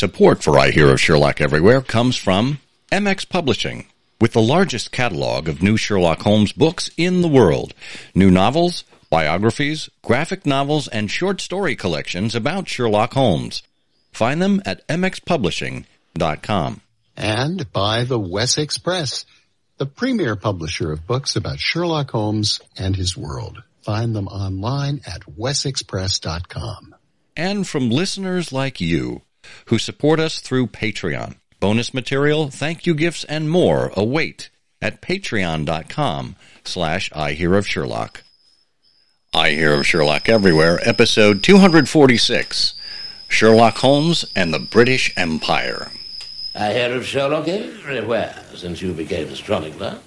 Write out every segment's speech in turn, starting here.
Support for I Hear of Sherlock Everywhere comes from MX Publishing, with the largest catalog of new Sherlock Holmes books in the world. New novels, biographies, graphic novels, and short story collections about Sherlock Holmes. Find them at mxpublishing.com. And by the Wessex Press, the premier publisher of books about Sherlock Holmes and his world. Find them online at wessexpress.com. And from listeners like you, who support us through Patreon. Bonus material, thank you gifts, and more await at patreon.com/I Hear of Sherlock. I Hear of Sherlock Everywhere, episode 246, Sherlock Holmes and the British Empire. I hear of Sherlock everywhere since you became astronomer.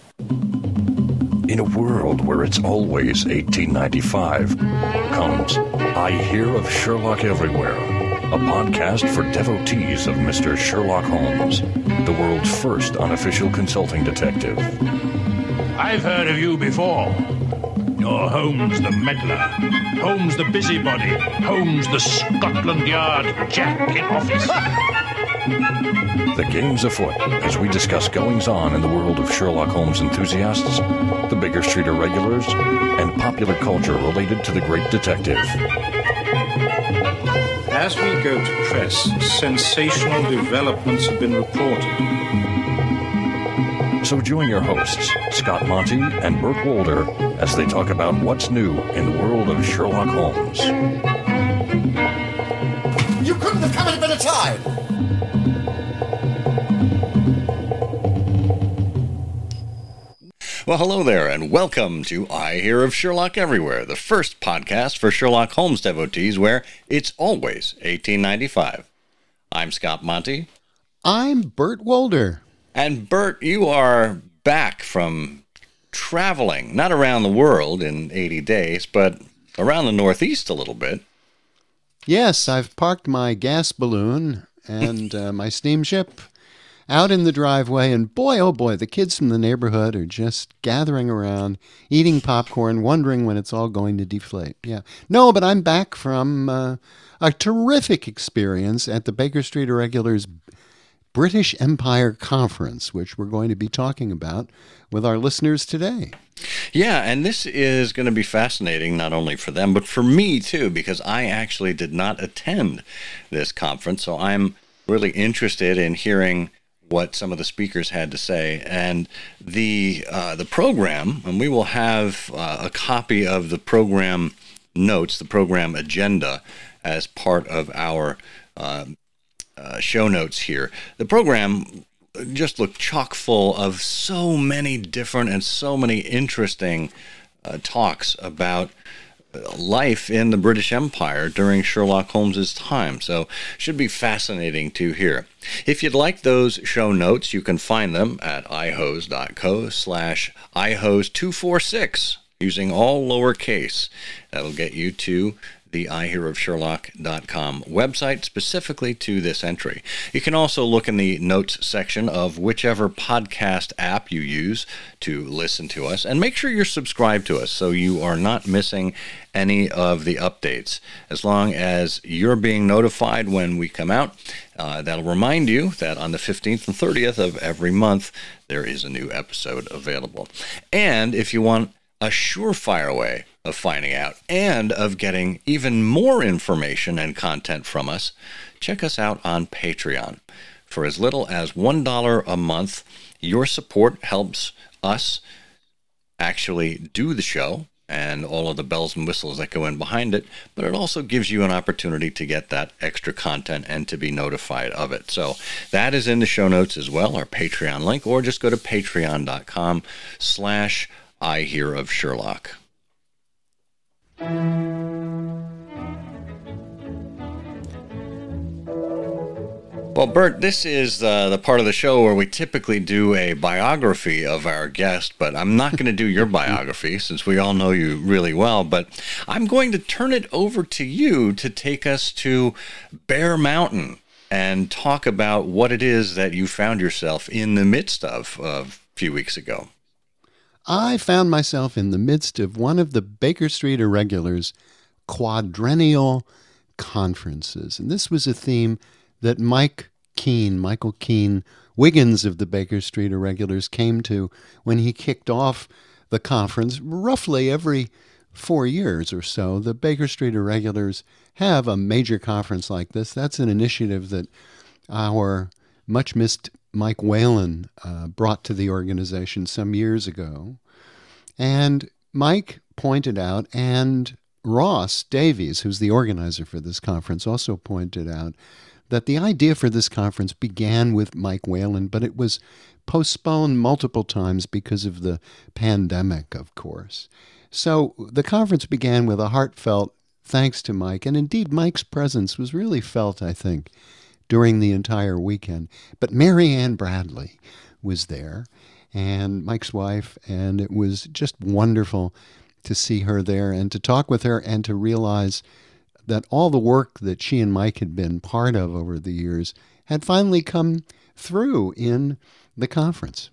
In a world where it's always 1895 comes I Hear of Sherlock Everywhere, a podcast for devotees of Mr. Sherlock Holmes, the world's first unofficial consulting detective. I've heard of you before. You're Holmes the meddler, Holmes the busybody, Holmes the Scotland Yard jack in office. The game's afoot as we discuss goings-on in the world of Sherlock Holmes enthusiasts, the Baker Street Irregulars, and popular culture related to the great detective. As we go to press, sensational developments have been reported. So join your hosts, Scott Monty and Bert Walder, as they talk about what's new in the world of Sherlock Holmes. You couldn't have come at a better time! Well, hello there, and welcome to I Hear of Sherlock Everywhere, the first podcast for Sherlock Holmes devotees where it's always 1895. I'm Scott Monty. I'm Bert Walder. And Bert, you are back from traveling, not around the world in 80 days, but around the Northeast a little bit. Yes, I've parked my gas balloon and my steamship out in the driveway, and boy, oh boy, the kids from the neighborhood are just gathering around, eating popcorn, wondering when it's all going to deflate. Yeah, no, but I'm back from a terrific experience at the Baker Street Irregulars British Empire Conference, which we're going to be talking about with our listeners today. Yeah, and this is going to be fascinating, not only for them, but for me, too, because I actually did not attend this conference, so I'm really interested in hearing what some of the speakers had to say. And the program, and we will have a copy of the program notes, the program agenda, as part of our show notes here. The program just looked chock full of so many different and so many interesting talks about life in the British Empire during Sherlock Holmes's time. So should be fascinating to hear. If you'd like those show notes, you can find them at ihose.co/ihose246 using all lowercase. That'll get you to the IHearOfSherlock.com website, specifically to this entry. You can also look in the notes section of whichever podcast app you use to listen to us, and make sure you're subscribed to us so you are not missing any of the updates. As long as you're being notified when we come out, that'll remind you that on the 15th and 30th of every month, there is a new episode available. And if you want a surefire way of finding out and of getting even more information and content from us, check us out on Patreon. For as little as $1 a month, your support helps us actually do the show and all of the bells and whistles that go in behind it, but it also gives you an opportunity to get that extra content and to be notified of it. So that is in the show notes as well, our Patreon link, or just go to patreon.com/I Hear of Sherlock. Well, Bert, this is the part of the show where we typically do a biography of our guest, but I'm not going to do your biography since we all know you really well, but I'm going to turn it over to you to take us to Bear Mountain and talk about what it is that you found yourself in the midst of a few weeks ago. I found myself in the midst of one of the Baker Street Irregulars' quadrennial conferences. And this was a theme that Michael Keane, Wiggins of the Baker Street Irregulars, came to when he kicked off the conference. Roughly every 4 years or so, the Baker Street Irregulars have a major conference like this. That's an initiative that our much-missed Mike Whalen brought to the organization some years ago. And Mike pointed out, and Ross Davies, who's the organizer for this conference, also pointed out that the idea for this conference began with Mike Whalen, but it was postponed multiple times because of the pandemic, of course. So the conference began with a heartfelt thanks to Mike, and indeed Mike's presence was really felt, I think, during the entire weekend. But Mary Ann Bradley was there, and Mike's wife, and it was just wonderful to see her there and to talk with her and to realize that all the work that she and Mike had been part of over the years had finally come through in the conference.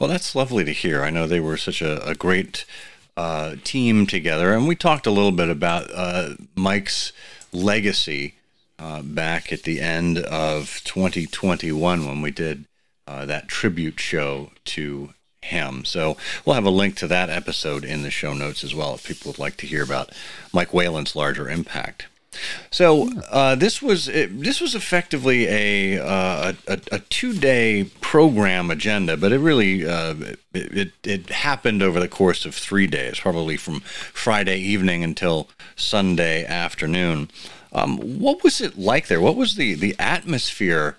Well, that's lovely to hear. I know they were such a great team together, and we talked a little bit about Mike's legacy back at the end of 2021 when we did that tribute show to him. So we'll have a link to that episode in the show notes as well if people would like to hear about Mike Whalen's larger impact. So this was effectively a 2-day program agenda, but it really it happened over the course of 3 days, probably from Friday evening until Sunday afternoon. What was it like there? What was the atmosphere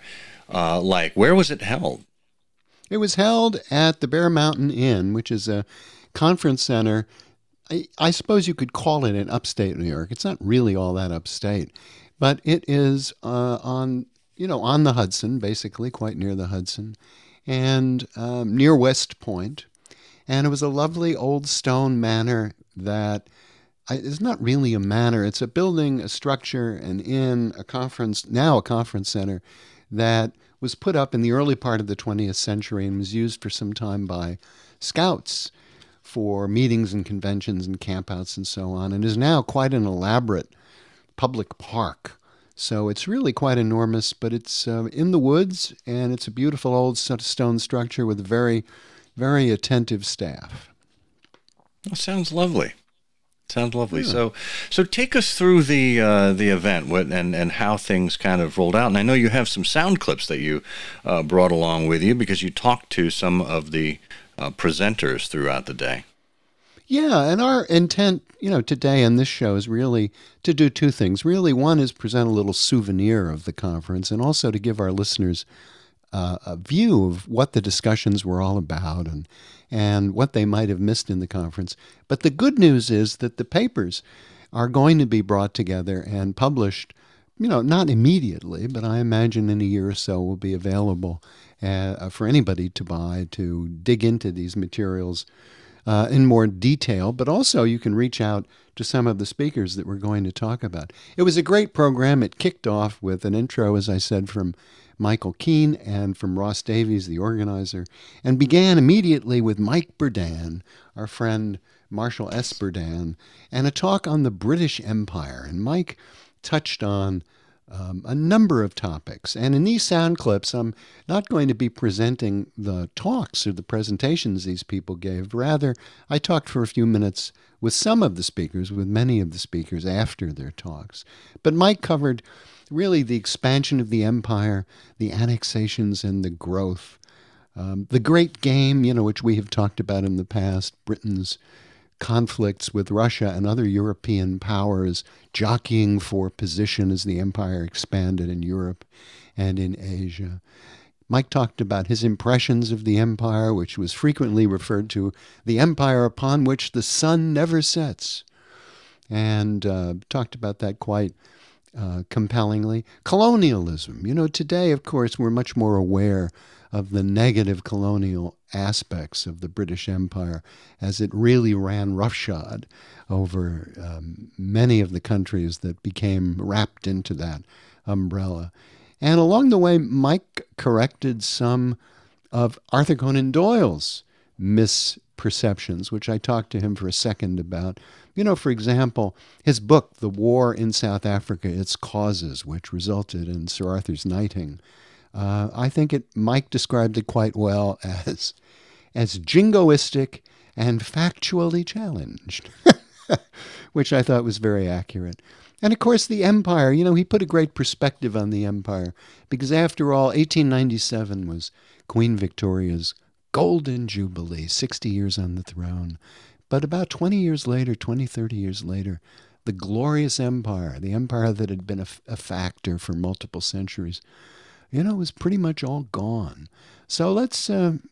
like? Where was it held? It was held at the Bear Mountain Inn, which is a conference center. I suppose you could call it in upstate New York. It's not really all that upstate, but it is on the Hudson, basically, quite near the Hudson, and near West Point. And it was a lovely old stone manor that is not really a manor. It's a building, a structure, an inn, now a conference center, that was put up in the early part of the 20th century and was used for some time by scouts for meetings and conventions and campouts and so on, and is now quite an elaborate public park. So it's really quite enormous, but it's in the woods, and it's a beautiful old stone structure with very, very attentive staff. That sounds lovely. Sounds lovely. Yeah. So take us through the event and how things kind of rolled out. And I know you have some sound clips that you brought along with you because you talked to some of the presenters throughout the day. Yeah, and our intent, today in this show is really to do two things. Really, one is present a little souvenir of the conference and also to give our listeners a view of what the discussions were all about and what they might have missed in the conference. But the good news is that the papers are going to be brought together and published, not immediately, but I imagine in a year or so will be available for anybody to buy, to dig into these materials in more detail. But also you can reach out to some of the speakers that we're going to talk about. It was a great program. It kicked off with an intro, as I said, from Michael Keane and from Ross Davies, the organizer, and began immediately with Mike Berdan, our friend Marshall S. Berdan, and a talk on the British Empire. And Mike touched on a number of topics. And in these sound clips, I'm not going to be presenting the talks or the presentations these people gave. Rather, I talked for a few minutes with some of the speakers, with many of the speakers after their talks. But Mike covered really the expansion of the empire, the annexations and the growth, the great game, which we have talked about in the past, Britain's conflicts with Russia and other European powers jockeying for position as the empire expanded in Europe and in Asia. Mike talked about his impressions of the empire, which was frequently referred to as the empire upon which the sun never sets, and talked about that quite compellingly. Colonialism. Today, of course, we're much more aware of the negative colonial aspects of the British Empire as it really ran roughshod over many of the countries that became wrapped into that umbrella. And along the way, Mike corrected some of Arthur Conan Doyle's perceptions, which I talked to him for a second about. You know, for example, his book, The War in South Africa, Its Causes, which resulted in Sir Arthur's knighting, I think Mike described it quite well as jingoistic and factually challenged, which I thought was very accurate. And of course, the Empire, you know, he put a great perspective on the Empire, because after all, 1897 was Queen Victoria's Golden Jubilee, 60 years on the throne. But about 20, 30 years later, the glorious empire, the empire that had been a factor for multiple centuries, you know, was pretty much all gone. So let's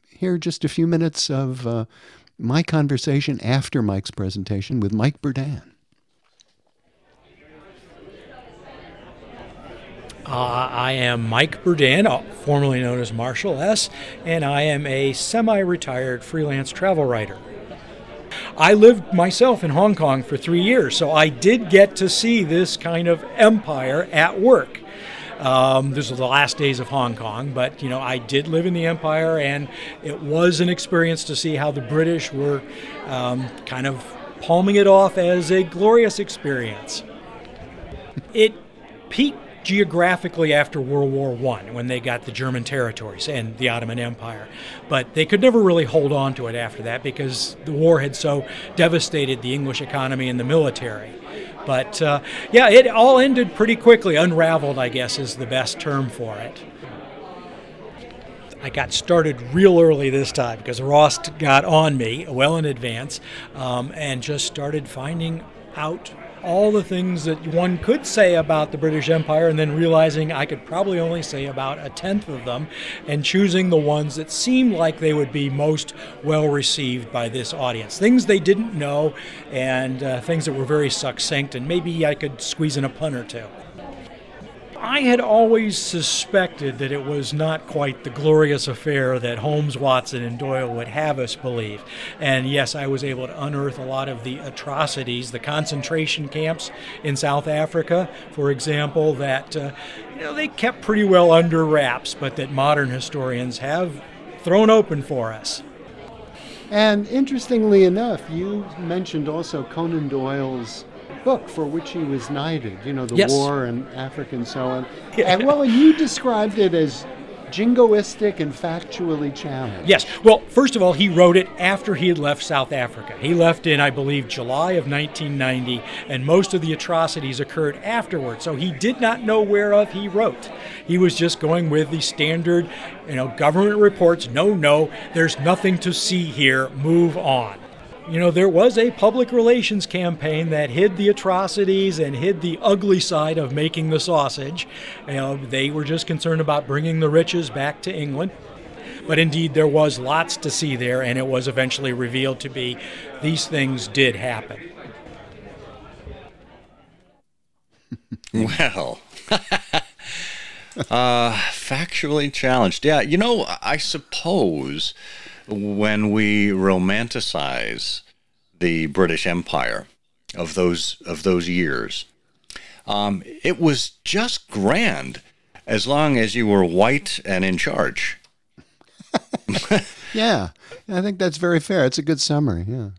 hear just a few minutes of my conversation after Mike's presentation with Mike Berdan. I am Mike Berdan, formerly known as Marshall S., and I am a semi-retired freelance travel writer. I lived myself in Hong Kong for 3 years, so I did get to see this kind of empire at work. This was the last days of Hong Kong, but, you know, I did live in the empire, and it was an experience to see how the British were kind of palming it off as a glorious experience. It peaked geographically after World War I, when they got the German territories and the Ottoman Empire. But they could never really hold on to it after that, because the war had so devastated the English economy and the military. But yeah, it all ended pretty quickly. Unraveled, I guess, is the best term for it. I got started real early this time because Ross got on me well in advance and just started finding out all the things that one could say about the British Empire, and then realizing I could probably only say about a tenth of them, and choosing the ones that seemed like they would be most well received by this audience. Things they didn't know, and things that were very succinct, and maybe I could squeeze in a pun or two. I had always suspected that it was not quite the glorious affair that Holmes, Watson, and Doyle would have us believe. And yes, I was able to unearth a lot of the atrocities, the concentration camps in South Africa, for example, that you know, they kept pretty well under wraps, but that modern historians have thrown open for us. And interestingly enough, you mentioned also Conan Doyle's book for which he was knighted, you know, the yes. war in Africa and so on. Yeah. And well, you described it as jingoistic and factually challenged. Yes. Well, first of all, he wrote it after he had left South Africa. He left in, I believe, July of 1990, and most of the atrocities occurred afterwards. So he did not know whereof he wrote. He was just going with the standard, you know, government reports, no, there's nothing to see here, move on. You know, there was a public relations campaign that hid the atrocities and hid the ugly side of making the sausage. You know, they were just concerned about bringing the riches back to England. But indeed, there was lots to see there, and it was eventually revealed to be these things did happen. Well, factually challenged. Yeah, you know, I suppose when we romanticize the British Empire of those years, it was just grand as long as you were white and in charge. Yeah, I think that's very fair. It's a good summary. Yeah.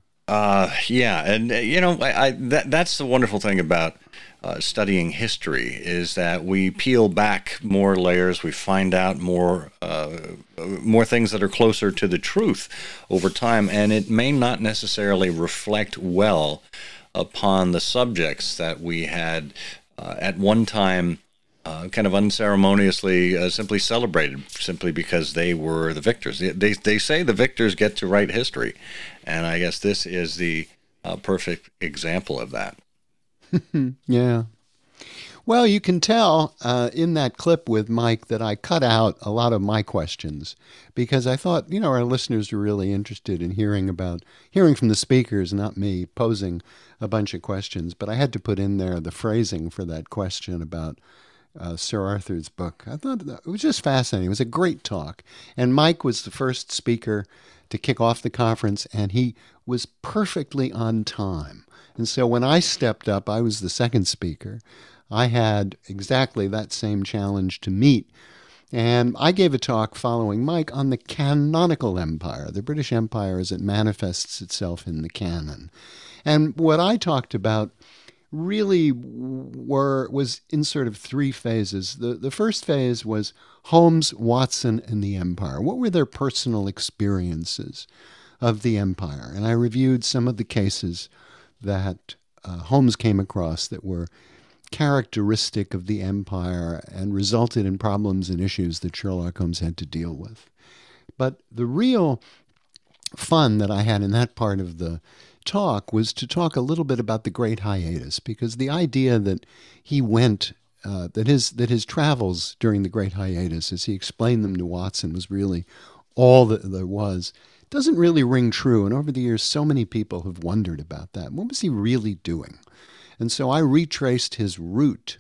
Yeah, and you know, that's the wonderful thing about studying history, is that we peel back more layers, we find out more things that are closer to the truth over time, and it may not necessarily reflect well upon the subjects that we had at one time kind of unceremoniously simply celebrated, simply because they were the victors. They say the victors get to write history, and I guess this is the perfect example of that. Yeah. Well, you can tell in that clip with Mike that I cut out a lot of my questions, because I thought, you know, our listeners were really interested in hearing from the speakers, not me posing a bunch of questions. But I had to put in there the phrasing for that question about Sir Arthur's book. I thought it was just fascinating. It was a great talk. And Mike was the first speaker to kick off the conference, and he was perfectly on time. And so when I stepped up, I was the second speaker. I had exactly that same challenge to meet. And I gave a talk following Mike on the canonical empire, the British Empire as it manifests itself in the canon. And what I talked about really was in sort of three phases. The first phase was Holmes, Watson, and the Empire. What were their personal experiences of the Empire? And I reviewed some of the cases that Holmes came across that were characteristic of the Empire and resulted in problems and issues that Sherlock Holmes had to deal with. But the real fun that I had in that part of the talk was to talk a little bit about the great hiatus, because the idea that he went, that his travels during the great hiatus, as he explained them to Watson, was really all that there was, doesn't really ring true. And over the years, so many people have wondered about that. What was he really doing? And so I retraced his route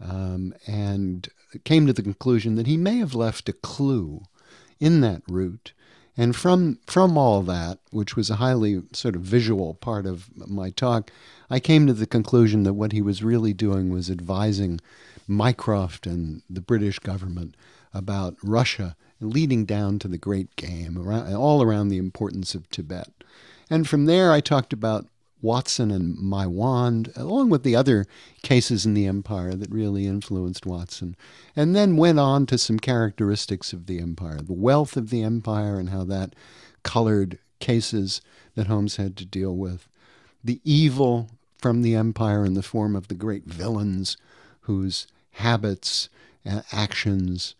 and came to the conclusion that he may have left a clue in that route. And from all that, which was a highly sort of visual part of my talk, I came to the conclusion that what he was really doing was advising Mycroft and the British government about Russia, leading down to the great game, all around the importance of Tibet. And from there, I talked about Watson and My Wand, along with the other cases in the Empire that really influenced Watson, and then went on to some characteristics of the Empire, the wealth of the Empire and how that colored cases that Holmes had to deal with, the evil from the Empire in the form of the great villains whose habits and actions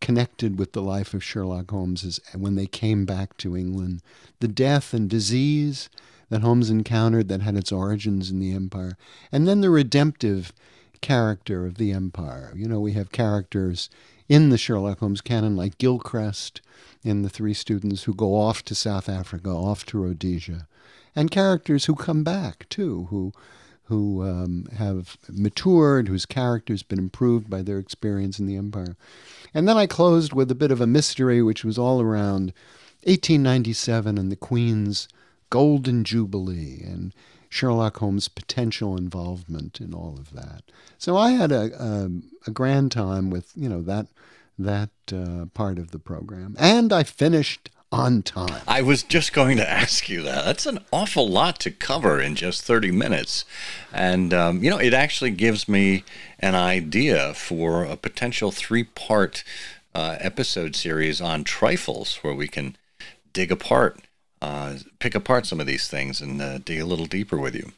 connected with the life of Sherlock Holmes when they came back to England, the death and disease that Holmes encountered that had its origins in the Empire, and then the redemptive character of the Empire. You know, we have characters in the Sherlock Holmes canon like Gilchrist in The Three Students who go off to South Africa, off to Rhodesia, and characters who come back too, who have matured, whose character's been improved by their experience in the Empire. And then I closed with a bit of a mystery which was all around 1897 and the Queen's Golden Jubilee and Sherlock Holmes' potential involvement in all of that. So I had a grand time with, you know, that part of the program. And I finished on time. I was just going to ask you that. That's an awful lot to cover in just 30 minutes. And, you know, it actually gives me an idea for a potential three-part episode series on trifles where we can dig apart. Pick apart some of these things and dig a little deeper with you.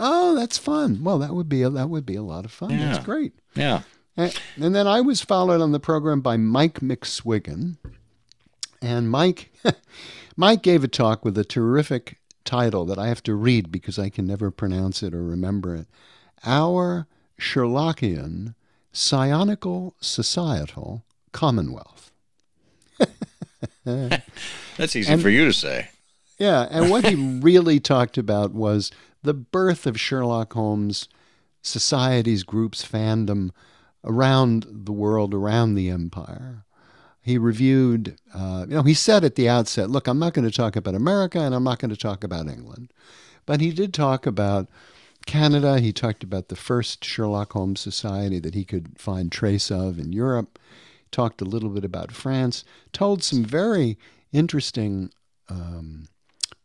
Oh, that's fun. Well, that would be a lot of fun. Yeah. That's great. Yeah. And then I was followed on the program by Mike McSwiggan, and Mike gave a talk with a terrific title that I have to read because I can never pronounce it or remember it. Our Sherlockian Psionical Societal Commonwealth. That's easy for you to say. Yeah, and what he really talked about was the birth of Sherlock Holmes, societies, groups, fandom around the world, around the Empire. He reviewed, he said at the outset, look, I'm not going to talk about America and I'm not going to talk about England. But he did talk about Canada. He talked about the first Sherlock Holmes society that he could find trace of in Europe. Talked a little bit about France, told some very interesting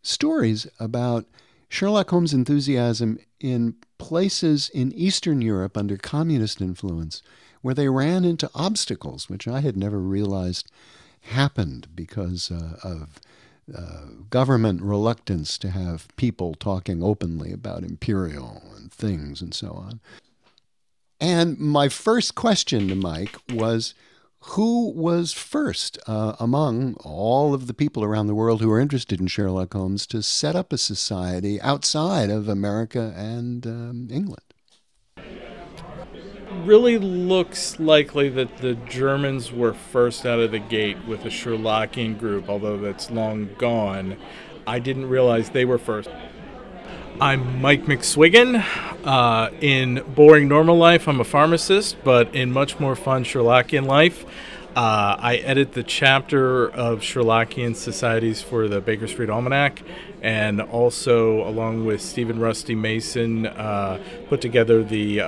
stories about Sherlock Holmes' enthusiasm in places in Eastern Europe under communist influence where they ran into obstacles, which I had never realized happened because of government reluctance to have people talking openly about imperial and things and so on. And my first question to Mike was, who was first among all of the people around the world who are interested in Sherlock Holmes to set up a society outside of America and England? Really looks likely that the Germans were first out of the gate with a Sherlockian group, although that's long gone. I didn't realize they were first. I'm Mike McSwiggan. In boring normal life, I'm a pharmacist, but in much more fun Sherlockian life, I edit the chapter of Sherlockian societies for the Baker Street Almanac, and also, along with Stephen Rusty Mason, put together the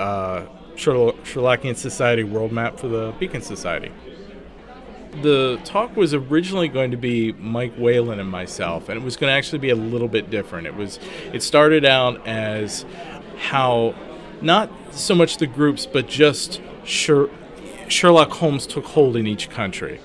Sherlockian Society world map for the Beacon Society. The talk was originally going to be Mike Whalen and myself, and it was going to actually be a little bit different. It started out as how not so much the groups, but just Sherlock Holmes took hold in each country.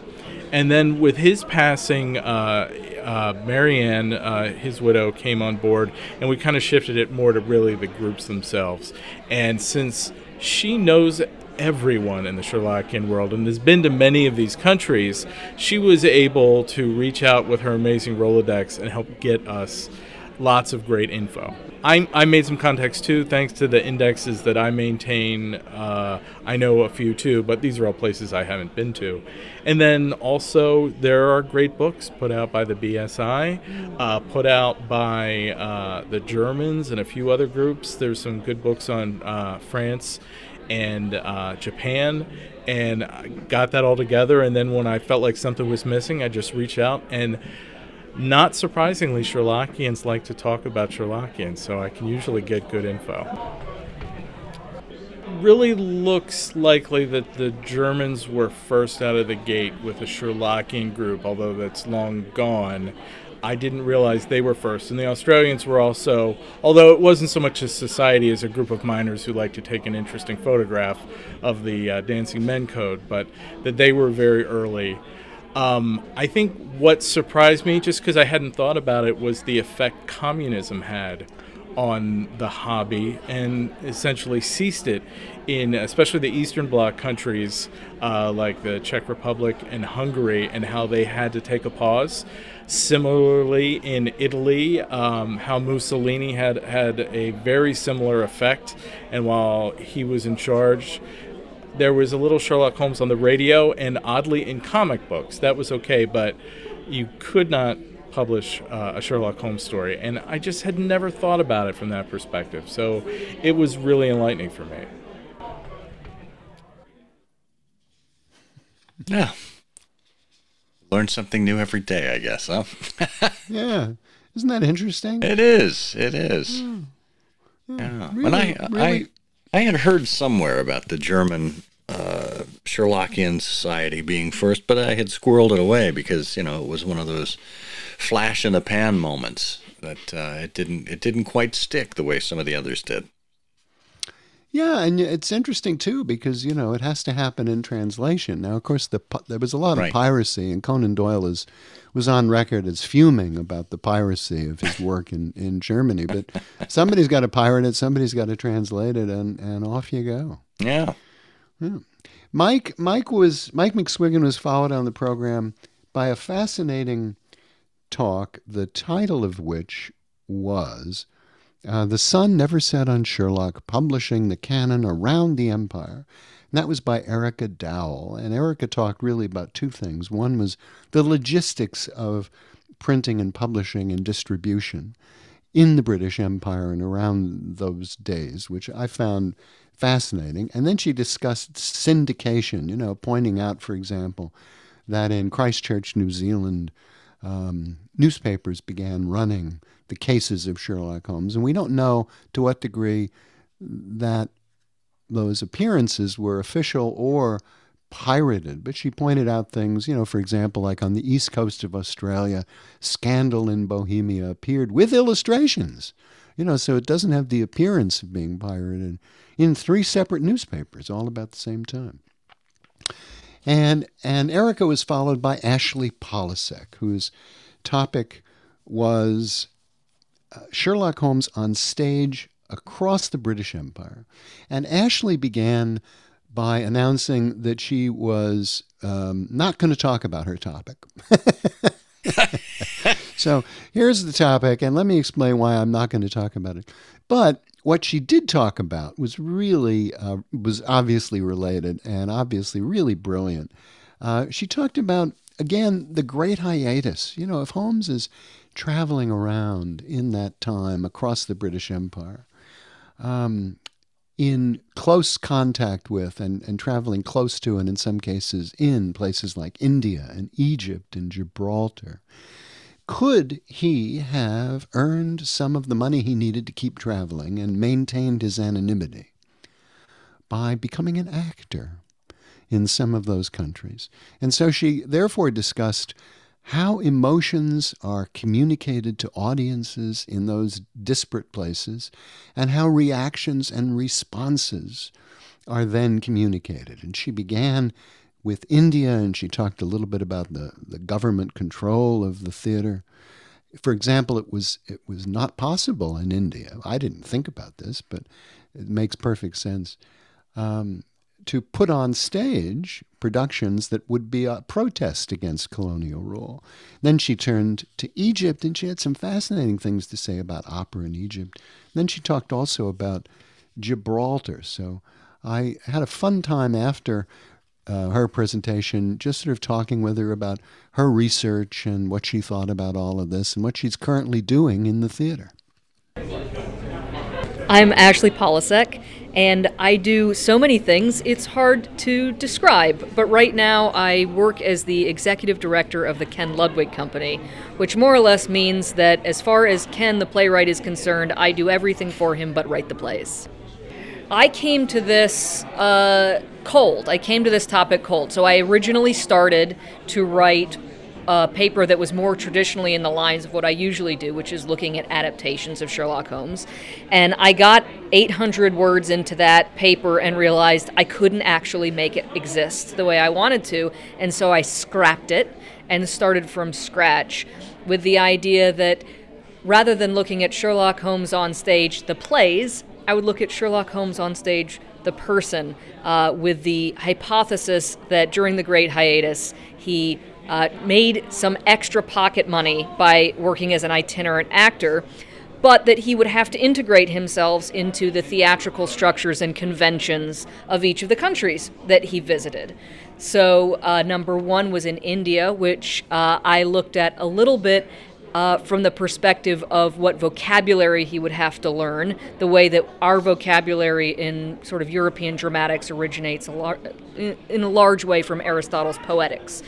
And then with his passing, Mary Ann, his widow, came on board, and we kind of shifted it more to really the groups themselves. And since she knows everyone in the Sherlockian world and has been to many of these countries, she was able to reach out with her amazing Rolodex and help get us lots of great info. I made some contacts too, thanks to the indexes that I maintain. I know a few too, but these are all places I haven't been to. And then also there are great books put out by the BSI, put out by the Germans and a few other groups. There's some good books on France and Japan, and I got that all together. And then when I felt like something was missing, I just reached out, and not surprisingly, Sherlockians like to talk about Sherlockians, so I can usually get good info. Really looks likely that the Germans were first out of the gate with a Sherlockian group, although that's long gone. I didn't realize they were first, and the Australians were also, although it wasn't so much a society as a group of miners who like to take an interesting photograph of the Dancing Men Code, but that they were very early. I think what surprised me, just because I hadn't thought about it, was the effect communism had on the hobby and essentially ceased it in especially the Eastern Bloc countries like the Czech Republic and Hungary, and how they had to take a pause. Similarly in Italy, how Mussolini had a very similar effect, and while he was in charge, there was a little Sherlock Holmes on the radio, and oddly in comic books. That was okay, but you could not publish a Sherlock Holmes story. And I just had never thought about it from that perspective. So it was really enlightening for me. Yeah. Learn something new every day, I guess, huh? Yeah. Isn't that interesting? It is. It is. Yeah. Yeah. Really, I had heard somewhere about the German Sherlockian Society being first, but I had squirreled it away because, you know, it was one of those flash in the pan moments that it didn't quite stick the way some of the others did. Yeah, and it's interesting too because, you know, it has to happen in translation. Now, of course, there was a lot of piracy, and Conan Doyle was on record as fuming about the piracy of his work in Germany. But somebody's got to pirate it, somebody's got to translate it, and off you go. Yeah. Mike McSwiggan was followed on the program by a fascinating talk, the title of which was The Sun Never Set on Sherlock, Publishing the Canon Around the Empire. And that was by Erica Dowell. And Erica talked really about two things. One was the logistics of printing and publishing and distribution in the British Empire and around those days, which I found fascinating. And then she discussed syndication, you know, pointing out, for example, that in Christchurch, New Zealand, newspapers began running the cases of Sherlock Holmes. And we don't know to what degree that those appearances were official or pirated. But she pointed out things, you know, for example, like on the east coast of Australia, Scandal in Bohemia appeared with illustrations. You know, so it doesn't have the appearance of being pirated in three separate newspapers all about the same time. And Erica was followed by Ashley Polisek, whose topic was Sherlock Holmes on stage across the British Empire. And Ashley began by announcing that she was not going to talk about her topic. So here's the topic, and let me explain why I'm not going to talk about it. But what she did talk about was really, was obviously related and obviously really brilliant. She talked about, again, the great hiatus. You know, if Holmes is traveling around in that time across the British Empire, in close contact with and traveling close to, and in some cases in places like India and Egypt and Gibraltar, could he have earned some of the money he needed to keep traveling and maintained his anonymity? by becoming an actor in some of those countries. And so she therefore discussed how emotions are communicated to audiences in those disparate places and how reactions and responses are then communicated. And she began with India, and she talked a little bit about the government control of the theater. For example, it was not possible in India. I didn't think about this, but it makes perfect sense. To put on stage productions that would be a protest against colonial rule. Then she turned to Egypt, and she had some fascinating things to say about opera in Egypt. Then she talked also about Gibraltar. So I had a fun time after her presentation, just sort of talking with her about her research and what she thought about all of this and what she's currently doing in the theater. I'm Ashley Polisek, and I do so many things, it's hard to describe. But right now, I work as the executive director of the Ken Ludwig Company, which more or less means that as far as Ken, the playwright, is concerned, I do everything for him but write the plays. I came to this cold. I came to this topic cold. So I originally started to write a paper that was more traditionally in the lines of what I usually do, which is looking at adaptations of Sherlock Holmes. And I got 800 words into that paper and realized I couldn't actually make it exist the way I wanted to. And so I scrapped it and started from scratch with the idea that rather than looking at Sherlock Holmes on stage, the plays, I would look at Sherlock Holmes on stage, the person, with the hypothesis that during the Great Hiatus, he made some extra pocket money by working as an itinerant actor, but that he would have to integrate himself into the theatrical structures and conventions of each of the countries that he visited. So number one was in India, which I looked at a little bit from the perspective of what vocabulary he would have to learn, the way that our vocabulary in sort of European dramatics originates in a large way from Aristotle's Poetics.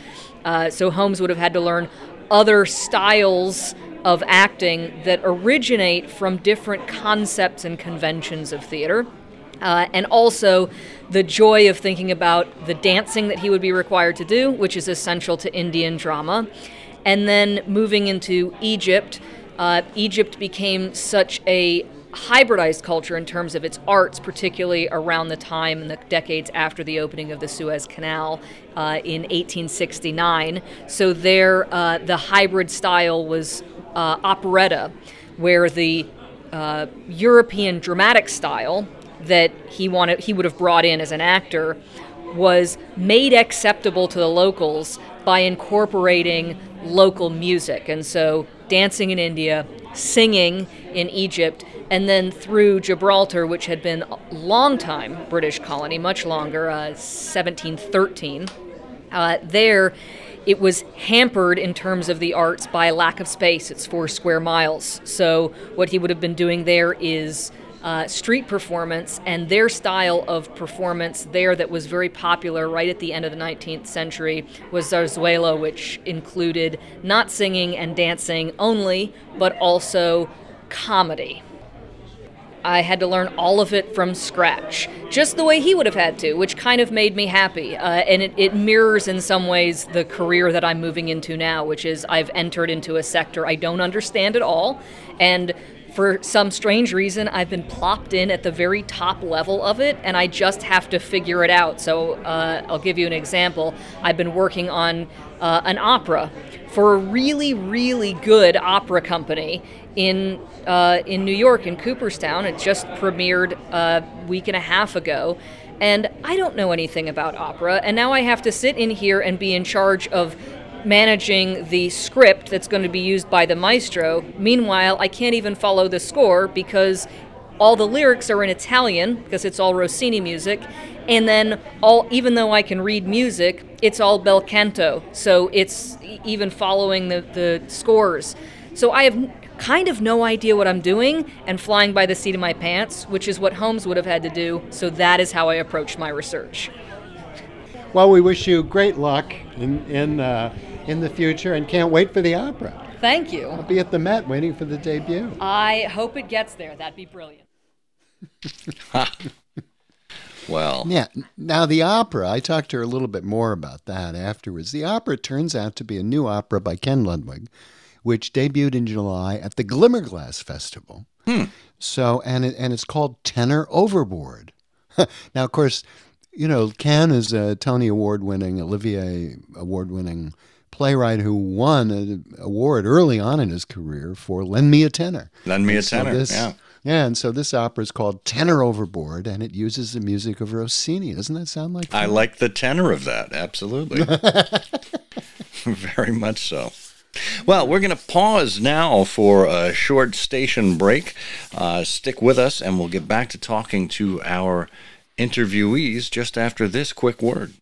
So Holmes would have had to learn other styles of acting that originate from different concepts and conventions of theater. And also the joy of thinking about the dancing that he would be required to do, which is essential to Indian drama. And then moving into Egypt, Egypt became such a hybridized culture in terms of its arts, particularly around the time in the decades after the opening of the Suez Canal in 1869. So there, the hybrid style was operetta, where the European dramatic style that he would have brought in as an actor was made acceptable to the locals by incorporating local music. And so dancing in India, singing in Egypt, and then through Gibraltar, which had been a long time British colony, much longer, 1713, there it was hampered in terms of the arts by a lack of space. It's 4 square miles. So what he would have been doing there is street performance, and their style of performance there that was very popular right at the end of the 19th century was zarzuela, which included not singing and dancing only, but also comedy. I had to learn all of it from scratch, just the way he would have had to, which kind of made me happy. And it mirrors in some ways the career that I'm moving into now, which is I've entered into a sector I don't understand at all, and for some strange reason, I've been plopped in at the very top level of it, and I just have to figure it out. So I'll give you an example. I've been working on an opera for a really, really good opera company in New York, in Cooperstown. It just premiered a week and a half ago. And I don't know anything about opera, and now I have to sit in here and be in charge of managing the script that's going to be used by the maestro. Meanwhile, I can't even follow the score because all the lyrics are in Italian, because it's all Rossini music, and then even though I can read music, it's all bel canto, so it's even following the scores. So I have kind of no idea what I'm doing and flying by the seat of my pants, which is what Holmes would have had to do, so that is how I approached my research. Well, we wish you great luck in the future, and can't wait for the opera. Thank you. I'll be at the Met waiting for the debut. I hope it gets there. That'd be brilliant. Wow. Yeah. Now, the opera, I talked to her a little bit more about that afterwards. The opera turns out to be a new opera by Ken Ludwig, which debuted in July at the Glimmerglass Festival. Hmm. So, and it's called Tenor Overboard. Now, of course, you know, Ken is a Tony Award-winning, Olivier Award-winning playwright who won an award early on in his career for Lend Me a Tenor. Lend Me a Tenor, yeah. Yeah, and so this opera is called Tenor Overboard, and it uses the music of Rossini. Doesn't that sound like fun? I like the tenor of that, absolutely. Very much so. Well, we're going to pause now for a short station break. Stick with us, and we'll get back to talking to our interviewees just after this quick word.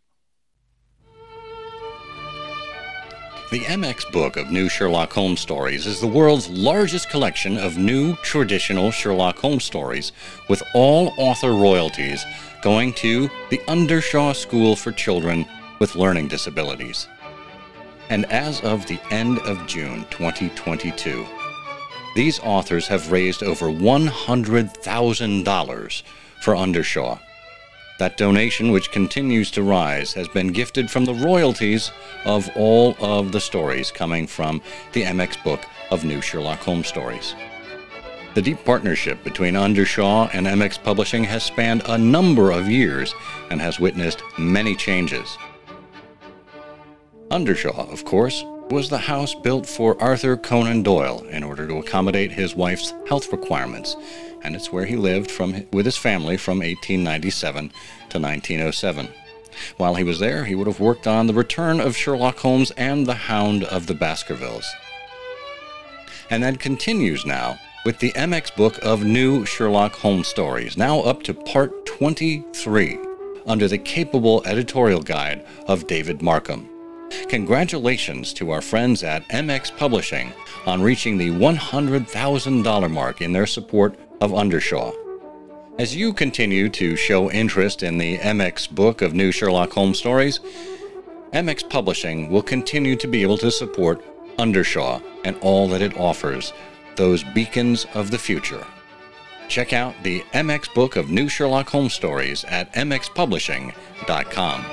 The MX Book of New Sherlock Holmes Stories is the world's largest collection of new traditional Sherlock Holmes stories, with all author royalties going to the Undershaw School for Children with Learning Disabilities. And as of the end of June 2022, these authors have raised over $100,000 for Undershaw. That donation, which continues to rise, has been gifted from the royalties of all of the stories coming from the MX Book of New Sherlock Holmes Stories. The deep partnership between Undershaw and MX Publishing has spanned a number of years and has witnessed many changes. Undershaw, of course, was the house built for Arthur Conan Doyle in order to accommodate his wife's health requirements, and it's where he lived with his family from 1897 to 1907. While he was there, he would have worked on The Return of Sherlock Holmes and The Hound of the Baskervilles. And that continues now with the MX Book of New Sherlock Holmes Stories, now up to part 23, under the capable editorial guide of David Markham. Congratulations to our friends at MX Publishing on reaching the $100,000 mark in their support of Undershaw. As you continue to show interest in the MX Book of New Sherlock Holmes Stories, MX Publishing will continue to be able to support Undershaw and all that it offers, those beacons of the future. Check out the MX Book of New Sherlock Holmes Stories at mxpublishing.com.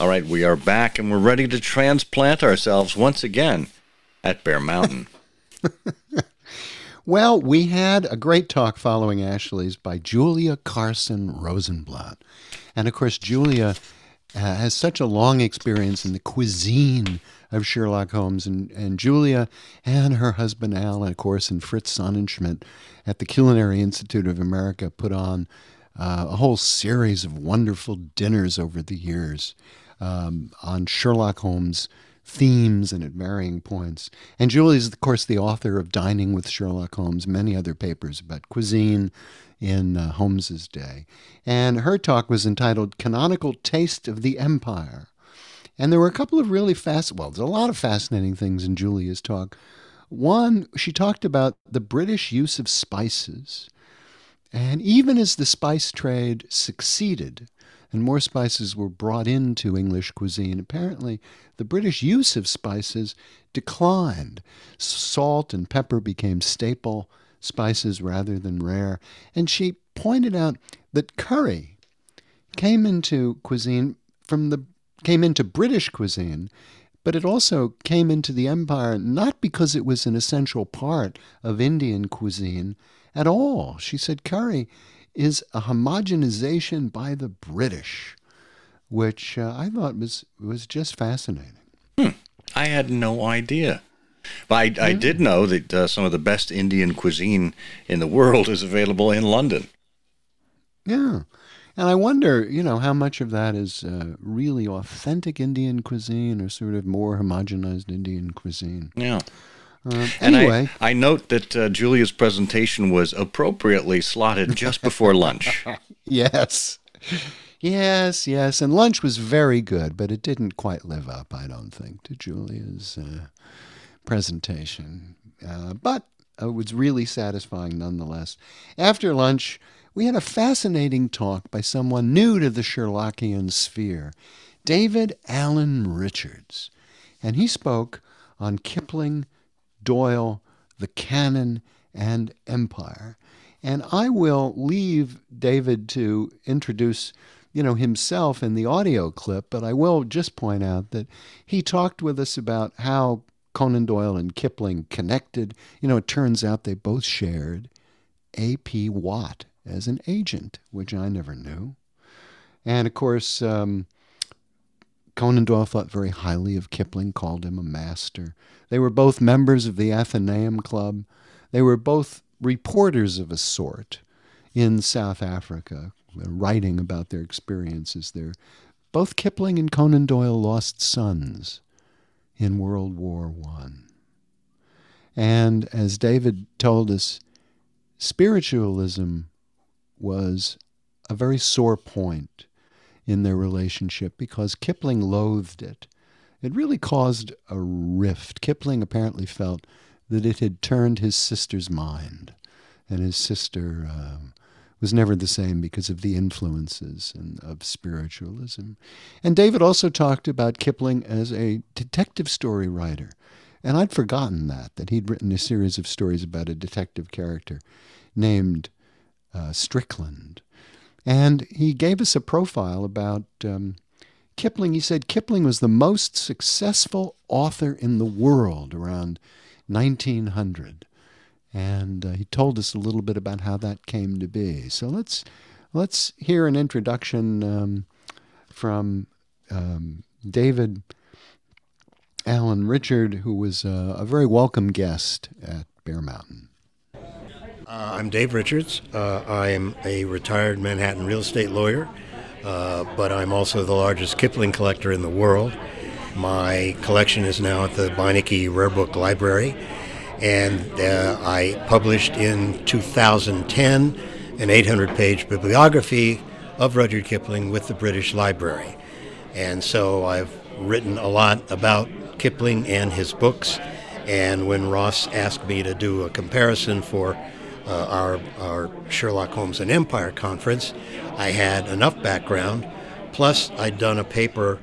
All right, we are back, and we're ready to transplant ourselves once again at Bear Mountain. Well, we had a great talk following Ashley's by Julia Carson Rosenblatt. And, of course, Julia has such a long experience in the cuisine of Sherlock Holmes. And Julia and her husband, Al, of course, and Fritz Sonnenschmidt at the Culinary Institute of America put on a whole series of wonderful dinners over the years. On Sherlock Holmes themes and at varying points. And Julie is, of course, the author of Dining with Sherlock Holmes, many other papers about cuisine in Holmes's day. And her talk was entitled Canonical Taste of the Empire. And there were a couple of really there's a lot of fascinating things in Julia's talk. One, she talked about the British use of spices. And even as the spice trade succeeded, and more spices were brought into English cuisine, apparently the British use of spices declined. Salt and pepper became staple spices rather than rare. And she pointed out that curry came into British cuisine, but it also came into the empire not because it was an essential part of Indian cuisine at all. She said curry is a homogenization by the British, which I thought was just fascinating. I had no idea. But I did know that some of the best Indian cuisine in the world is available in London. Yeah. And I wonder, you know, how much of that is really authentic Indian cuisine or sort of more homogenized Indian cuisine. Yeah. Anyway. And I note that Julia's presentation was appropriately slotted just before lunch. Yes. And lunch was very good, but it didn't quite live up, I don't think, to Julia's presentation. But it was really satisfying nonetheless. After lunch, we had a fascinating talk by someone new to the Sherlockian sphere, David Allen Richards. And he spoke on Kipling, Doyle, the canon, and empire. And I will leave David to introduce, you know, himself in the audio clip, but I will just point out that he talked with us about how Conan Doyle and Kipling connected. You know, it turns out they both shared A.P. Watt as an agent, which I never knew. And, of course, Conan Doyle thought very highly of Kipling, called him a master. They were both members of the Athenaeum Club. They were both reporters of a sort in South Africa, writing about their experiences there. Both Kipling and Conan Doyle lost sons in World War I. And as David told us, spiritualism was a very sore point in their relationship because Kipling loathed it. It really caused a rift. Kipling apparently felt that it had turned his sister's mind, and his sister was never the same because of the influences of spiritualism. And David also talked about Kipling as a detective story writer, and I'd forgotten that he'd written a series of stories about a detective character named Strickland. And he gave us a profile about Kipling. He said Kipling was the most successful author in the world around 1900, and he told us a little bit about how that came to be. So let's hear an introduction from David Allen Richard, who was a very welcome guest at Bear Mountain. I'm Dave Richards. I'm a retired Manhattan real estate lawyer, but I'm also the largest Kipling collector in the world. My collection is now at the Beinecke Rare Book Library, and I published in 2010 an 800-page bibliography of Rudyard Kipling with the British Library. And so I've written a lot about Kipling and his books, and when Ross asked me to do a comparison for our Sherlock Holmes and Empire conference, I had enough background, plus I'd done a paper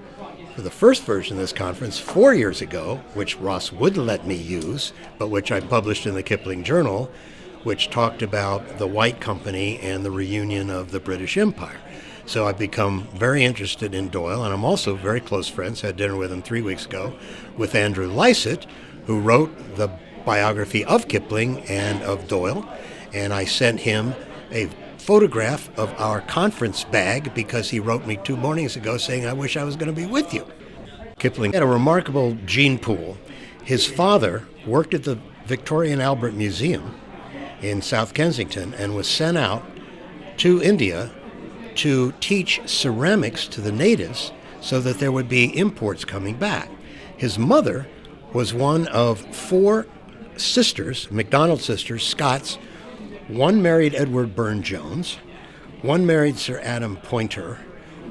for the first version of this conference 4 years ago, which Ross would let me use, but which I published in the Kipling Journal, which talked about the White Company and the reunion of the British Empire. So I've become very interested in Doyle, and I'm also very close friends, had dinner with him 3 weeks ago, with Andrew Lycett, who wrote the biography of Kipling and of Doyle, and I sent him a photograph of our conference bag because he wrote me 2 mornings ago saying, I wish I was going to be with you. Kipling had a remarkable gene pool. His father worked at the Victoria and Albert Museum in South Kensington and was sent out to India to teach ceramics to the natives so that there would be imports coming back. His mother was one of 4 sisters, MacDonald sisters, Scots. One married Edward Burne-Jones, one married Sir Adam Poynter,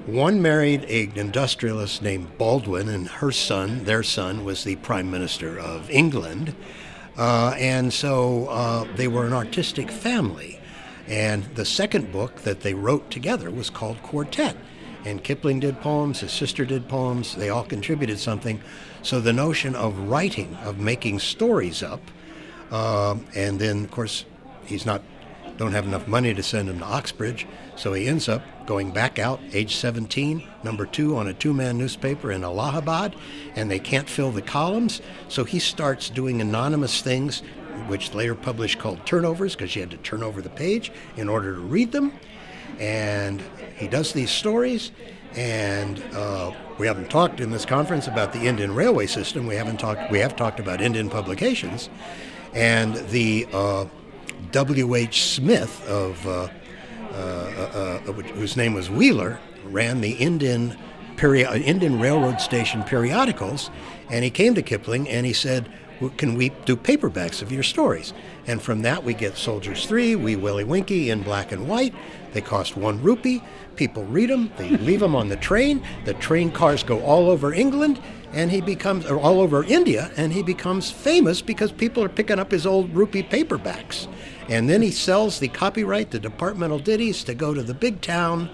one married an industrialist named Baldwin, and her son, their son, was the Prime Minister of England. And so they were an artistic family. And the second book that they wrote together was called Quartet. And Kipling did poems, his sister did poems, they all contributed something. So the notion of writing, of making stories up, and then, of course, don't have enough money to send him to Oxbridge, so he ends up going back out, age 17, number 2 on a 2-man newspaper in Allahabad, and they can't fill the columns, so he starts doing anonymous things, which later published called turnovers, because you had to turn over the page in order to read them, and he does these stories, and we haven't talked in this conference about the Indian railway system, we have talked about Indian publications, and the W.H. Smith, whose name was Wheeler, ran the Indian Railroad Station periodicals, and he came to Kipling and he said, well, can we do paperbacks of your stories? And from that we get Soldiers 3, Wee Willie Winkie in black and white. They cost 1 rupee. People read them. They leave them on the train. The train cars go all over England. And he becomes, or all over India, and he becomes famous because people are picking up his old rupee paperbacks. And then he sells the copyright, the departmental ditties, to go to the big town.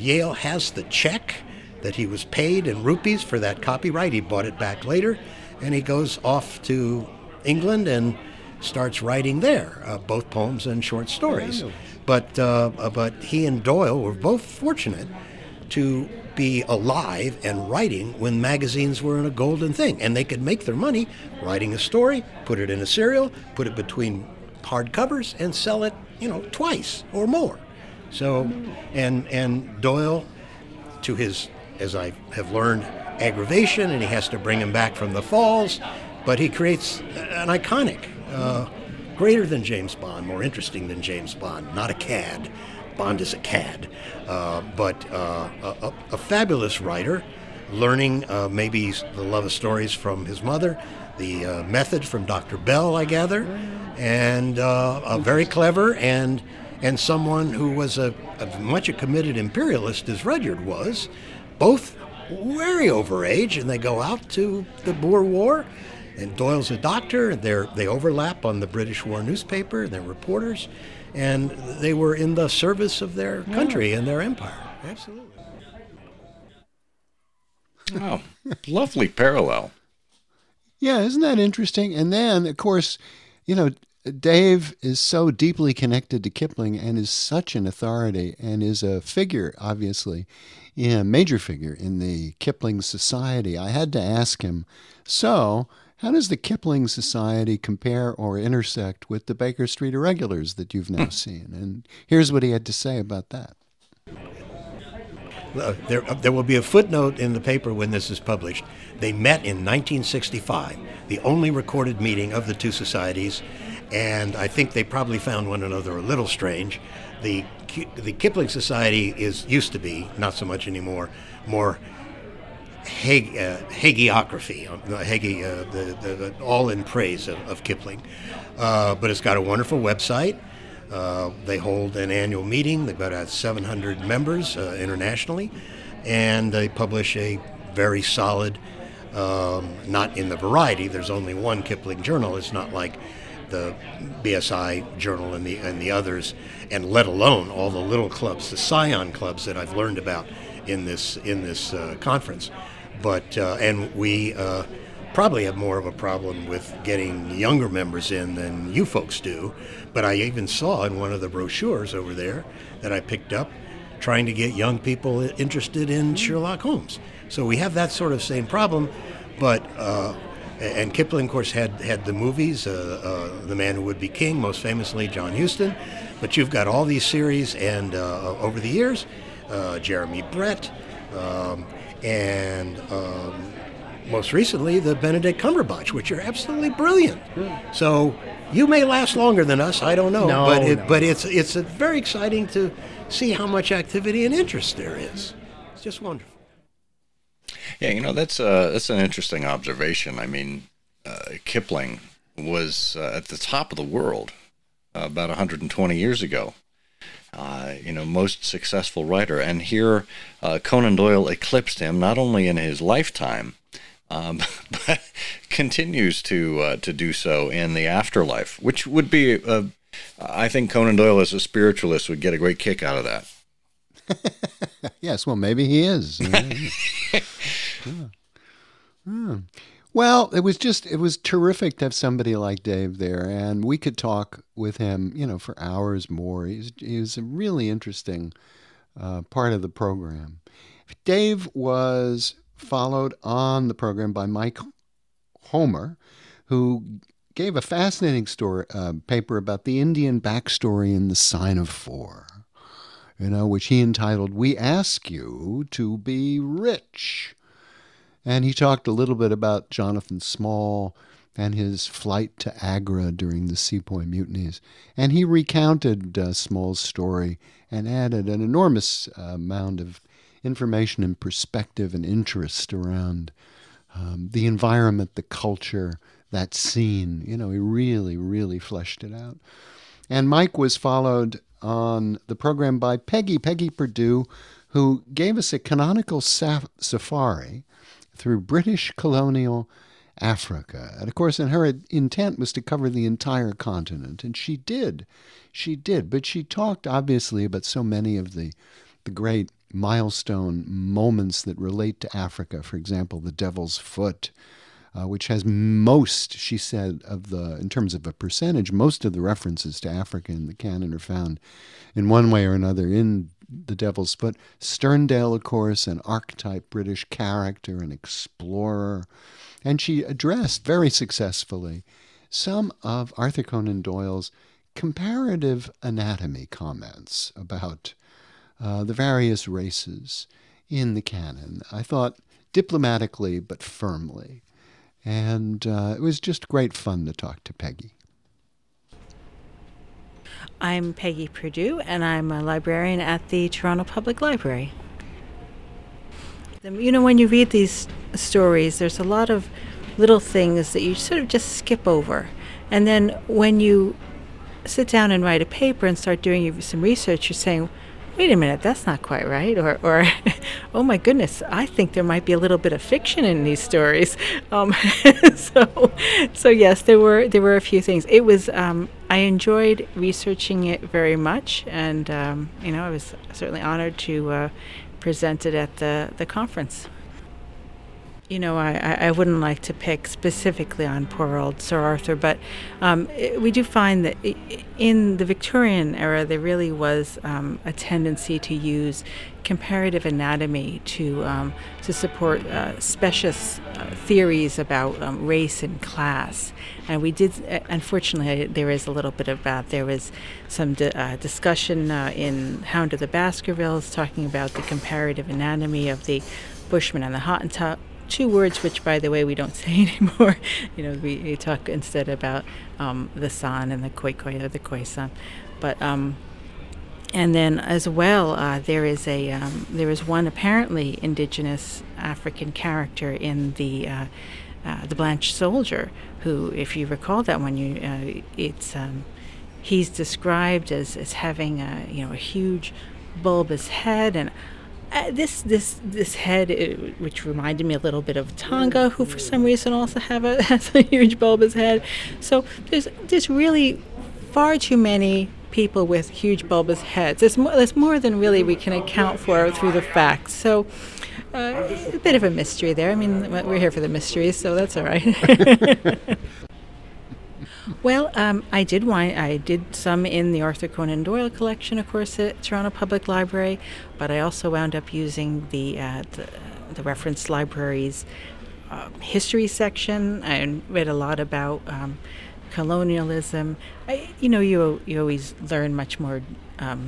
Yale has the check that he was paid in rupees for that copyright. He bought it back later, and he goes off to England and starts writing there, both poems and short stories. But he and Doyle were both fortunate to be alive and writing when magazines were in a golden thing, and they could make their money writing a story, put it in a serial, put it between hardcovers, and sell it, you know, twice or more. So, and Doyle, to his, as I have learned, aggravation, and he has to bring him back from the falls, but he creates an iconic, greater than James Bond, more interesting than James Bond, not a cad. Bond is a cad, but a fabulous writer, learning maybe the love of stories from his mother, the method from Dr. Bell, I gather, and very clever, and someone who was a committed imperialist as Rudyard was, both very overage, and they go out to the Boer War, and Doyle's a doctor, and they overlap on the British War newspaper, and they're reporters, and they were in the service of their country and their empire. Absolutely. Wow. Lovely parallel. Yeah, isn't that interesting? And then, of course, you know, Dave is so deeply connected to Kipling and is such an authority and is a figure, obviously, a major figure in the Kipling Society. I had to ask him, so how does the Kipling Society compare or intersect with the Baker Street Irregulars that you've now seen? And here's what he had to say about that. There will be a footnote in the paper when this is published. They met in 1965, the only recorded meeting of the two societies, and I think they probably found one another a little strange. The Kipling Society used to be, not so much anymore, more hagiography, all in praise of Kipling, but it's got a wonderful website. They hold an annual meeting. They've got about 700 members internationally, and they publish a very solid, not in the variety, there's only one Kipling journal. It's not like the BSI journal and the others, and let alone all the little clubs, the Scion clubs that I've learned about in this conference. But and we probably have more of a problem with getting younger members in than you folks do, but I even saw in one of the brochures over there that I picked up trying to get young people interested in Sherlock Holmes. So we have that sort of same problem, but and Kipling, of course, had the movies, The Man Who Would Be King, most famously John Huston, but you've got all these series, and over the years, Jeremy Brett, and most recently the Benedict Cumberbatch, which are absolutely brilliant. So you may last longer than us, I don't know, but it's very exciting to see how much activity and interest there is. It's just wonderful. Yeah, you know, that's an interesting observation. I mean, Kipling was at the top of the world about 120 years ago. You know, most successful writer, and here Conan Doyle eclipsed him not only in his lifetime, but continues to do so in the afterlife, which would be, I think Conan Doyle as a spiritualist would get a great kick out of that. Yes, well, maybe he is. Well, it was terrific to have somebody like Dave there, and we could talk with him, you know, for hours more. He was a really interesting part of the program. Dave was followed on the program by Mike Homer, who gave a fascinating paper about the Indian backstory in The Sign of Four, you know, which he entitled, "We Ask You to Be Rich." And he talked a little bit about Jonathan Small and his flight to Agra during the Sepoy Mutinies. And he recounted Small's story and added an enormous amount of information and perspective and interest around the environment, the culture, that scene. You know, he really, really fleshed it out. And Mike was followed on the program by Peggy Perdue, who gave us a canonical safari through British colonial Africa. And of course, and her intent was to cover the entire continent, and she did, but she talked obviously about so many of the great milestone moments that relate to Africa, for example, the Devil's Foot, which has most, she said, of the, in terms of a percentage, most of the references to Africa in the canon are found in one way or another in The Devil's Foot. Sterndale, of course, an archetype British character, an explorer. And she addressed very successfully some of Arthur Conan Doyle's comparative anatomy comments about the various races in the canon. I thought diplomatically but firmly. And it was just great fun to talk to Peggy. I'm Peggy Perdue, and I'm a librarian at the Toronto Public Library. You know, when you read these stories, there's a lot of little things that you sort of just skip over. And then when you sit down and write a paper and start doing some research, you're saying, wait a minute, that's not quite right. Or oh my goodness, I think there might be a little bit of fiction in these stories. So yes, there were a few things. It was I enjoyed researching it very much, and I was certainly honored to present it at the conference. You know, I wouldn't like to pick specifically on poor old Sir Arthur, but we do find that in the Victorian era, there really was a tendency to use comparative anatomy to support specious theories about race and class. And we did, unfortunately, there is a little bit of that. There was some discussion in Hound of the Baskervilles talking about the comparative anatomy of the Bushman and the Hottentot. Two words which, by the way, we don't say anymore. You know, we talk instead about the San and the Khoikhoi or the Khoisan. But and then as well, there is one apparently indigenous African character in the Blanched Soldier, who, if you recall that one, you he's described as having a huge bulbous head. And this head, which reminded me a little bit of Tonga, who for some reason also has a huge bulbous head. So there's really far too many people with huge bulbous heads. There's more than really we can account for through the facts. So a bit of a mystery there. I mean, we're here for the mysteries, so that's all right. Well, I did some in the Arthur Conan Doyle collection, of course, at Toronto Public Library, but I also wound up using the reference library's history section. I read a lot about colonialism. You always learn much more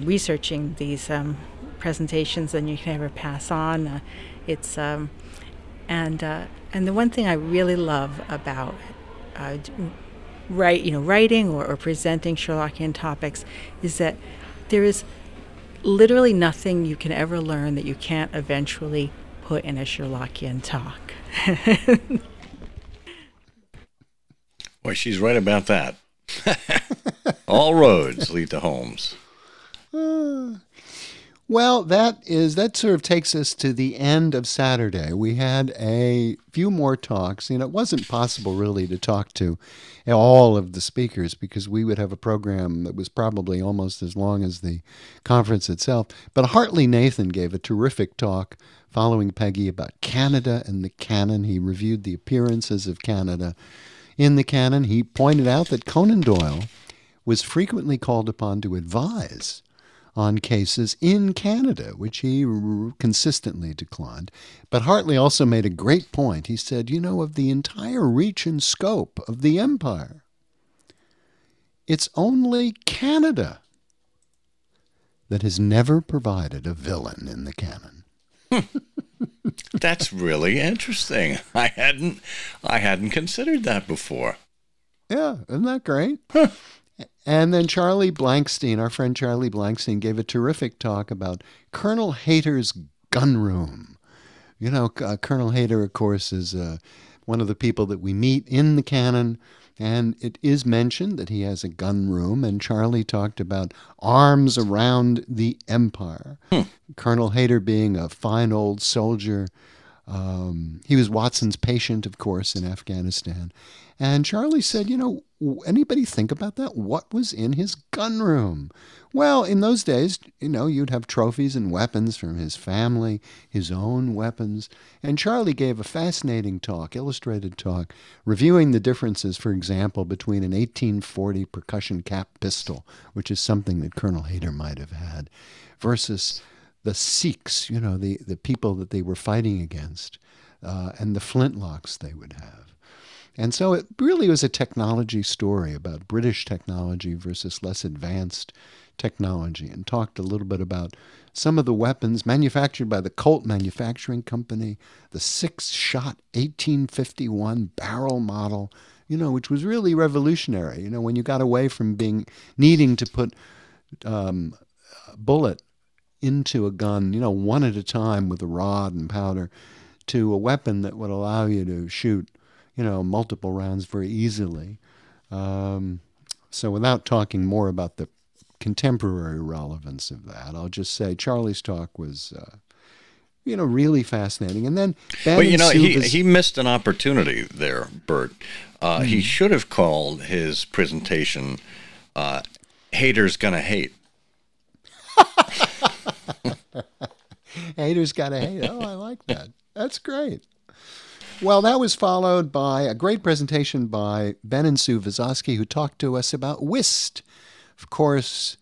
researching these presentations than you can ever pass on. And the one thing I really love about writing or presenting Sherlockian topics is that there is literally nothing you can ever learn that you can't eventually put in a Sherlockian talk. Boy, she's right about that. All roads lead to Holmes. Well, that sort of takes us to the end of Saturday. We had a few more talks. You know, it wasn't possible really to talk to all of the speakers because we would have a program that was probably almost as long as the conference itself. But Hartley Nathan gave a terrific talk following Peggy about Canada and the canon. He reviewed the appearances of Canada in the canon. He pointed out that Conan Doyle was frequently called upon to advise on cases in Canada, which he consistently declined. But Hartley also made a great point. He said, of the entire reach and scope of the empire, it's only Canada that has never provided a villain in the canon. That's really interesting. I hadn't considered that before. Yeah, isn't that great? Huh. And then Charlie Blankstein, our friend Charlie Blankstein, gave a terrific talk about Colonel Hayter's gun room. Colonel Hayter, of course, is one of the people that we meet in the canon, and it is mentioned that he has a gun room, and Charlie talked about arms around the empire. Colonel Hayter being a fine old soldier He was Watson's patient, of course, in Afghanistan. And Charlie said, you know, anybody think about that? What was in his gun room? Well, in those days, you know, you'd have trophies and weapons from his family, his own weapons. And Charlie gave a fascinating talk, illustrated talk, reviewing the differences, for example, between an 1840 percussion cap pistol, which is something that Colonel Hayter might have had, versus the Sikhs, you know, the people that they were fighting against, and the flintlocks they would have. And so it really was a technology story about British technology versus less advanced technology, and talked a little bit about some of the weapons manufactured by the Colt Manufacturing Company, the six-shot 1851 barrel model, you know, which was really revolutionary, you know, when you got away from needing to put a bullet into a gun, you know, one at a time with a rod and powder, to a weapon that would allow you to shoot, you know, multiple rounds very easily. So without talking more about the contemporary relevance of that, I'll just say Charlie's talk was, you know, really fascinating. And then, well, you know, he missed an opportunity there, Bert. He should have called his presentation "Haters Gonna Hate." Haters gotta hate. Oh, I like that. That's great. Well, that was followed by a great presentation by Ben and Sue Vizoskey, who talked to us about whist. Of course,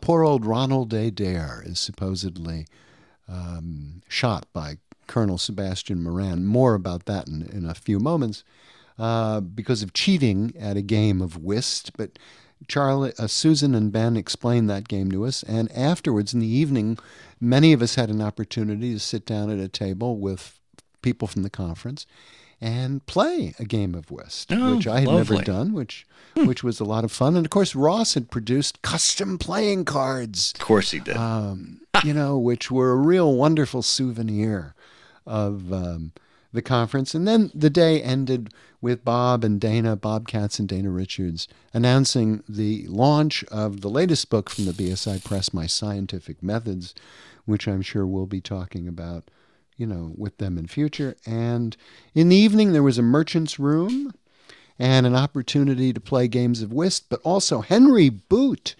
poor old Ronald A. Dare is supposedly shot by Colonel Sebastian Moran. More about that in a few moments, because of cheating at a game of whist. But Charlie, Susan and Ben explained that game to us, and afterwards in the evening, many of us had an opportunity to sit down at a table with people from the conference and play a game of whist, which I had never done, which was a lot of fun. And of course, Ross had produced custom playing cards. Of course he did. You know, which were a real wonderful souvenir of the conference. And then the day ended with Bob Katz and Dana Richards announcing the launch of the latest book from the BSI Press, My Scientific Methods, which I'm sure we'll be talking about, you know, with them in future. And in the evening, there was a merchant's room and an opportunity to play games of whist, but also Henry Boot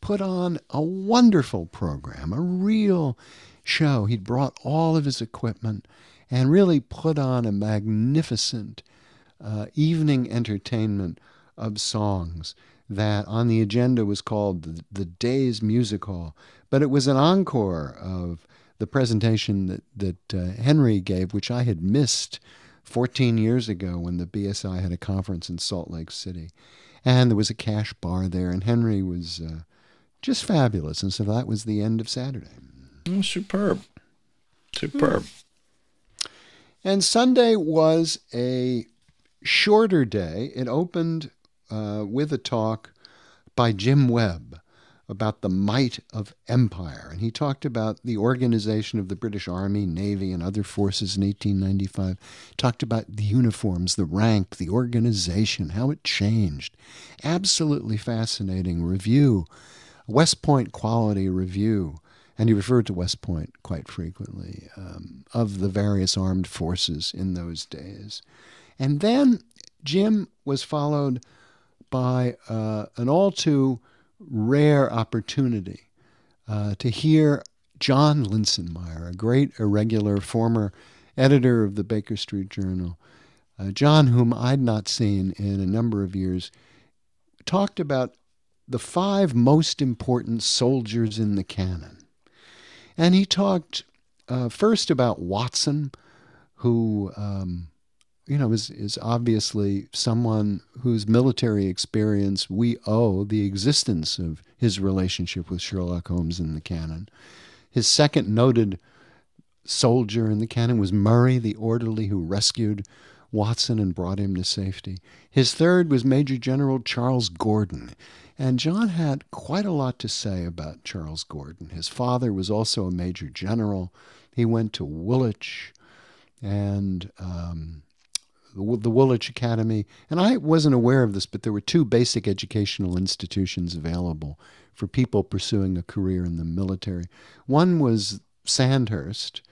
put on a wonderful program, a real show. He'd brought all of his equipment and really put on a magnificent evening entertainment of songs that on the agenda was called the Day's Music Hall. But it was an encore of the presentation that Henry gave, which I had missed 14 years ago when the BSI had a conference in Salt Lake City. And there was a cash bar there, and Henry was just fabulous. And so that was the end of Saturday. Superb. And Sunday was a shorter day. It opened with a talk by Jim Webb about the might of empire. And he talked about the organization of the British Army, Navy, and other forces in 1895. Talked about the uniforms, the rank, the organization, how it changed. Absolutely fascinating review. West Point quality review. And he referred to West Point quite frequently, of the various armed forces in those days. And then Jim was followed by an all-too-rare opportunity to hear John Linsenmeyer, a great irregular former editor of the Baker Street Journal. John, whom I'd not seen in a number of years, talked about the 5 most important soldiers in the canon. And he talked first about Watson, who, you know, is obviously someone whose military experience we owe the existence of his relationship with Sherlock Holmes in the canon. His second noted soldier in the canon was Murray, the orderly who rescued Watson and brought him to safety. His third was Major General Charles Gordon. And John had quite a lot to say about Charles Gordon. His father was also a major general. He went to Woolwich and the Woolwich Academy. And I wasn't aware of this, but there were 2 basic educational institutions available for people pursuing a career in the military. One was Sandhurst,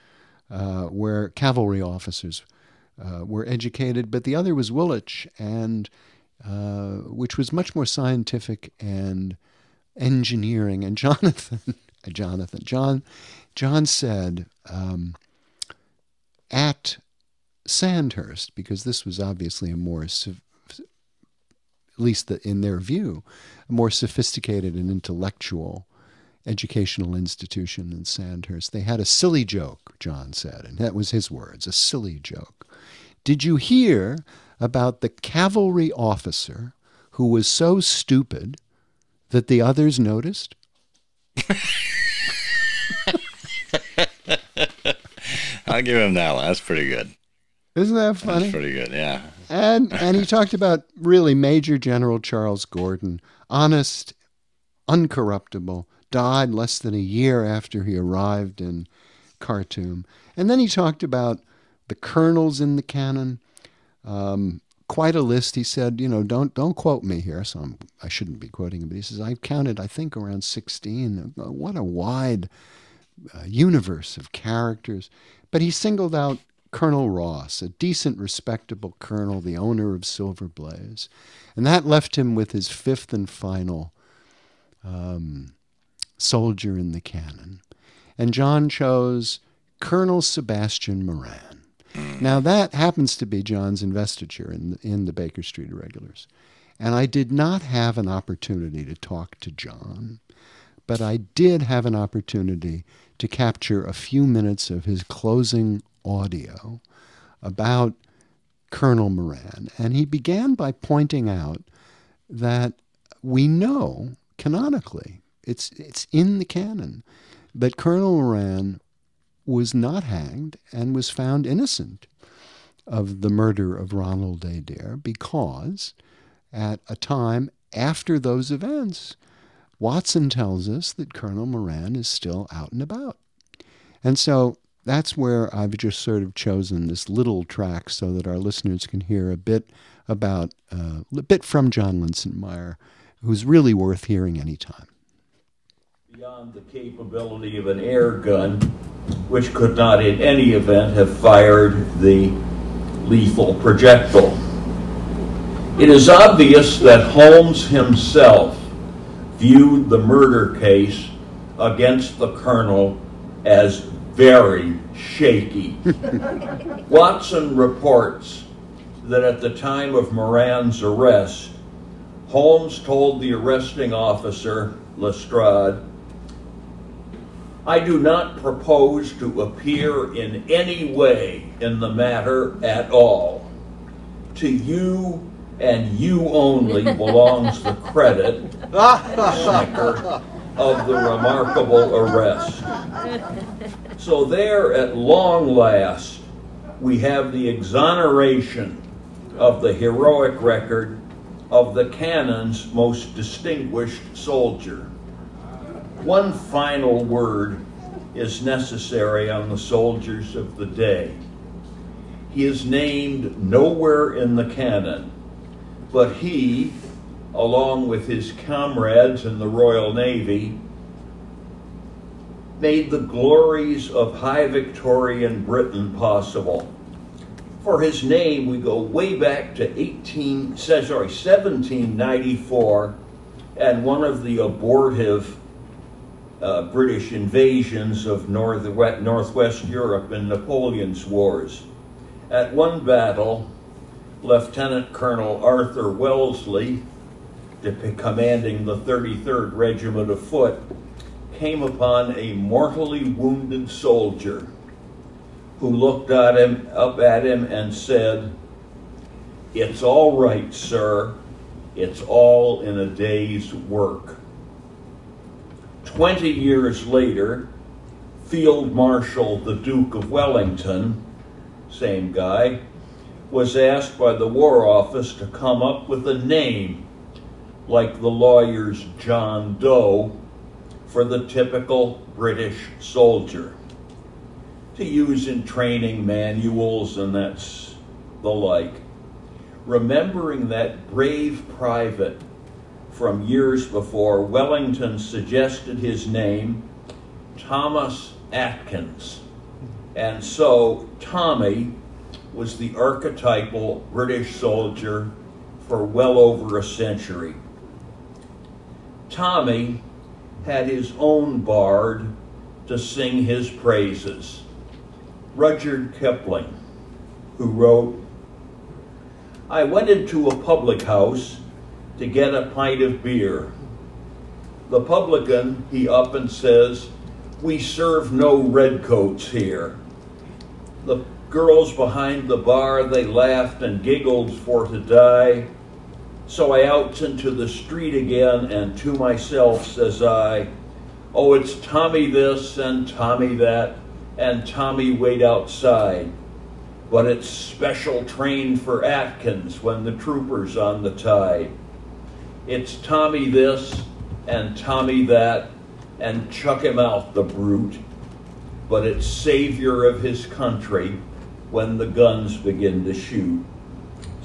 where cavalry officers were educated, but the other was Woolwich, and which was much more scientific and engineering. And John said at Sandhurst, because this was obviously a more, at least in their view, a more sophisticated and intellectual educational institution in Sandhurst. They had a silly joke, John said, and that was his words, a silly joke. Did you hear about the cavalry officer who was so stupid that the others noticed? I'll give him that one. That's pretty good. Isn't that funny? That's pretty good, yeah. And he talked about really Major General Charles Gordon, honest, uncorruptible, died less than a year after he arrived in Khartoum. And then he talked about the colonels in the cannon. Quite a list. He said, you know, don't quote me here, so I shouldn't be quoting him, but he says, I've counted, I think, around 16. What a wide universe of characters. But he singled out Colonel Ross, a decent, respectable colonel, the owner of Silver Blaze. And that left him with his fifth and final soldier in the cannon. And John chose Colonel Sebastian Moran. Now, that happens to be John's investiture in the Baker Street Irregulars. And I did not have an opportunity to talk to John, but I did have an opportunity to capture a few minutes of his closing audio about Colonel Moran. And he began by pointing out that we know, canonically, it's in the canon, that Colonel Moran was not hanged and was found innocent of the murder of Ronald Adair, because at a time after those events, Watson tells us that Colonel Moran is still out and about. And so that's where I've just sort of chosen this little track so that our listeners can hear a bit from John Linsenmeyer, who's really worth hearing anytime. Beyond the capability of an air gun, which could not in any event have fired the lethal projectile. It is obvious that Holmes himself viewed the murder case against the colonel as very shaky. Watson reports that at the time of Moran's arrest, Holmes told the arresting officer, Lestrade, I do not propose to appear in any way in the matter at all. To you and you only belongs the credit of the remarkable arrest. So there, at long last, we have the exoneration of the heroic record of the cannon's most distinguished soldier. One final word is necessary on the soldiers of the day. He is named nowhere in the canon, but he, along with his comrades in the Royal Navy, made the glories of high Victorian Britain possible. For his name, we go way back to 1794 and one of the abortive British invasions of Northwest Europe in Napoleon's wars. At one battle, Lieutenant Colonel Arthur Wellesley, commanding the 33rd Regiment of Foot, came upon a mortally wounded soldier who looked up at him and said, "It's all right, sir. It's all in a day's work." 20 years later, Field Marshal the Duke of Wellington, same guy, was asked by the War Office to come up with a name, like the lawyer's John Doe, for the typical British soldier to use in training manuals and that's the like. Remembering that brave private from years before, Wellington suggested his name, Thomas Atkins, And so Tommy was the archetypal British soldier for well over a century. Tommy had his own bard to sing his praises, Rudyard Kipling, who wrote, "I went into a public house to get a pint of beer. The publican, he up and says, 'We serve no redcoats here.' The girls behind the bar, they laughed and giggled for to die. So I outs into the street again, and to myself says I, 'Oh, it's Tommy this and Tommy that, and Tommy wait outside.' But it's special train for Atkins when the trooper's on the tide. It's Tommy this and Tommy that, and chuck him out, the brute. But it's savior of his country when the guns begin to shoot."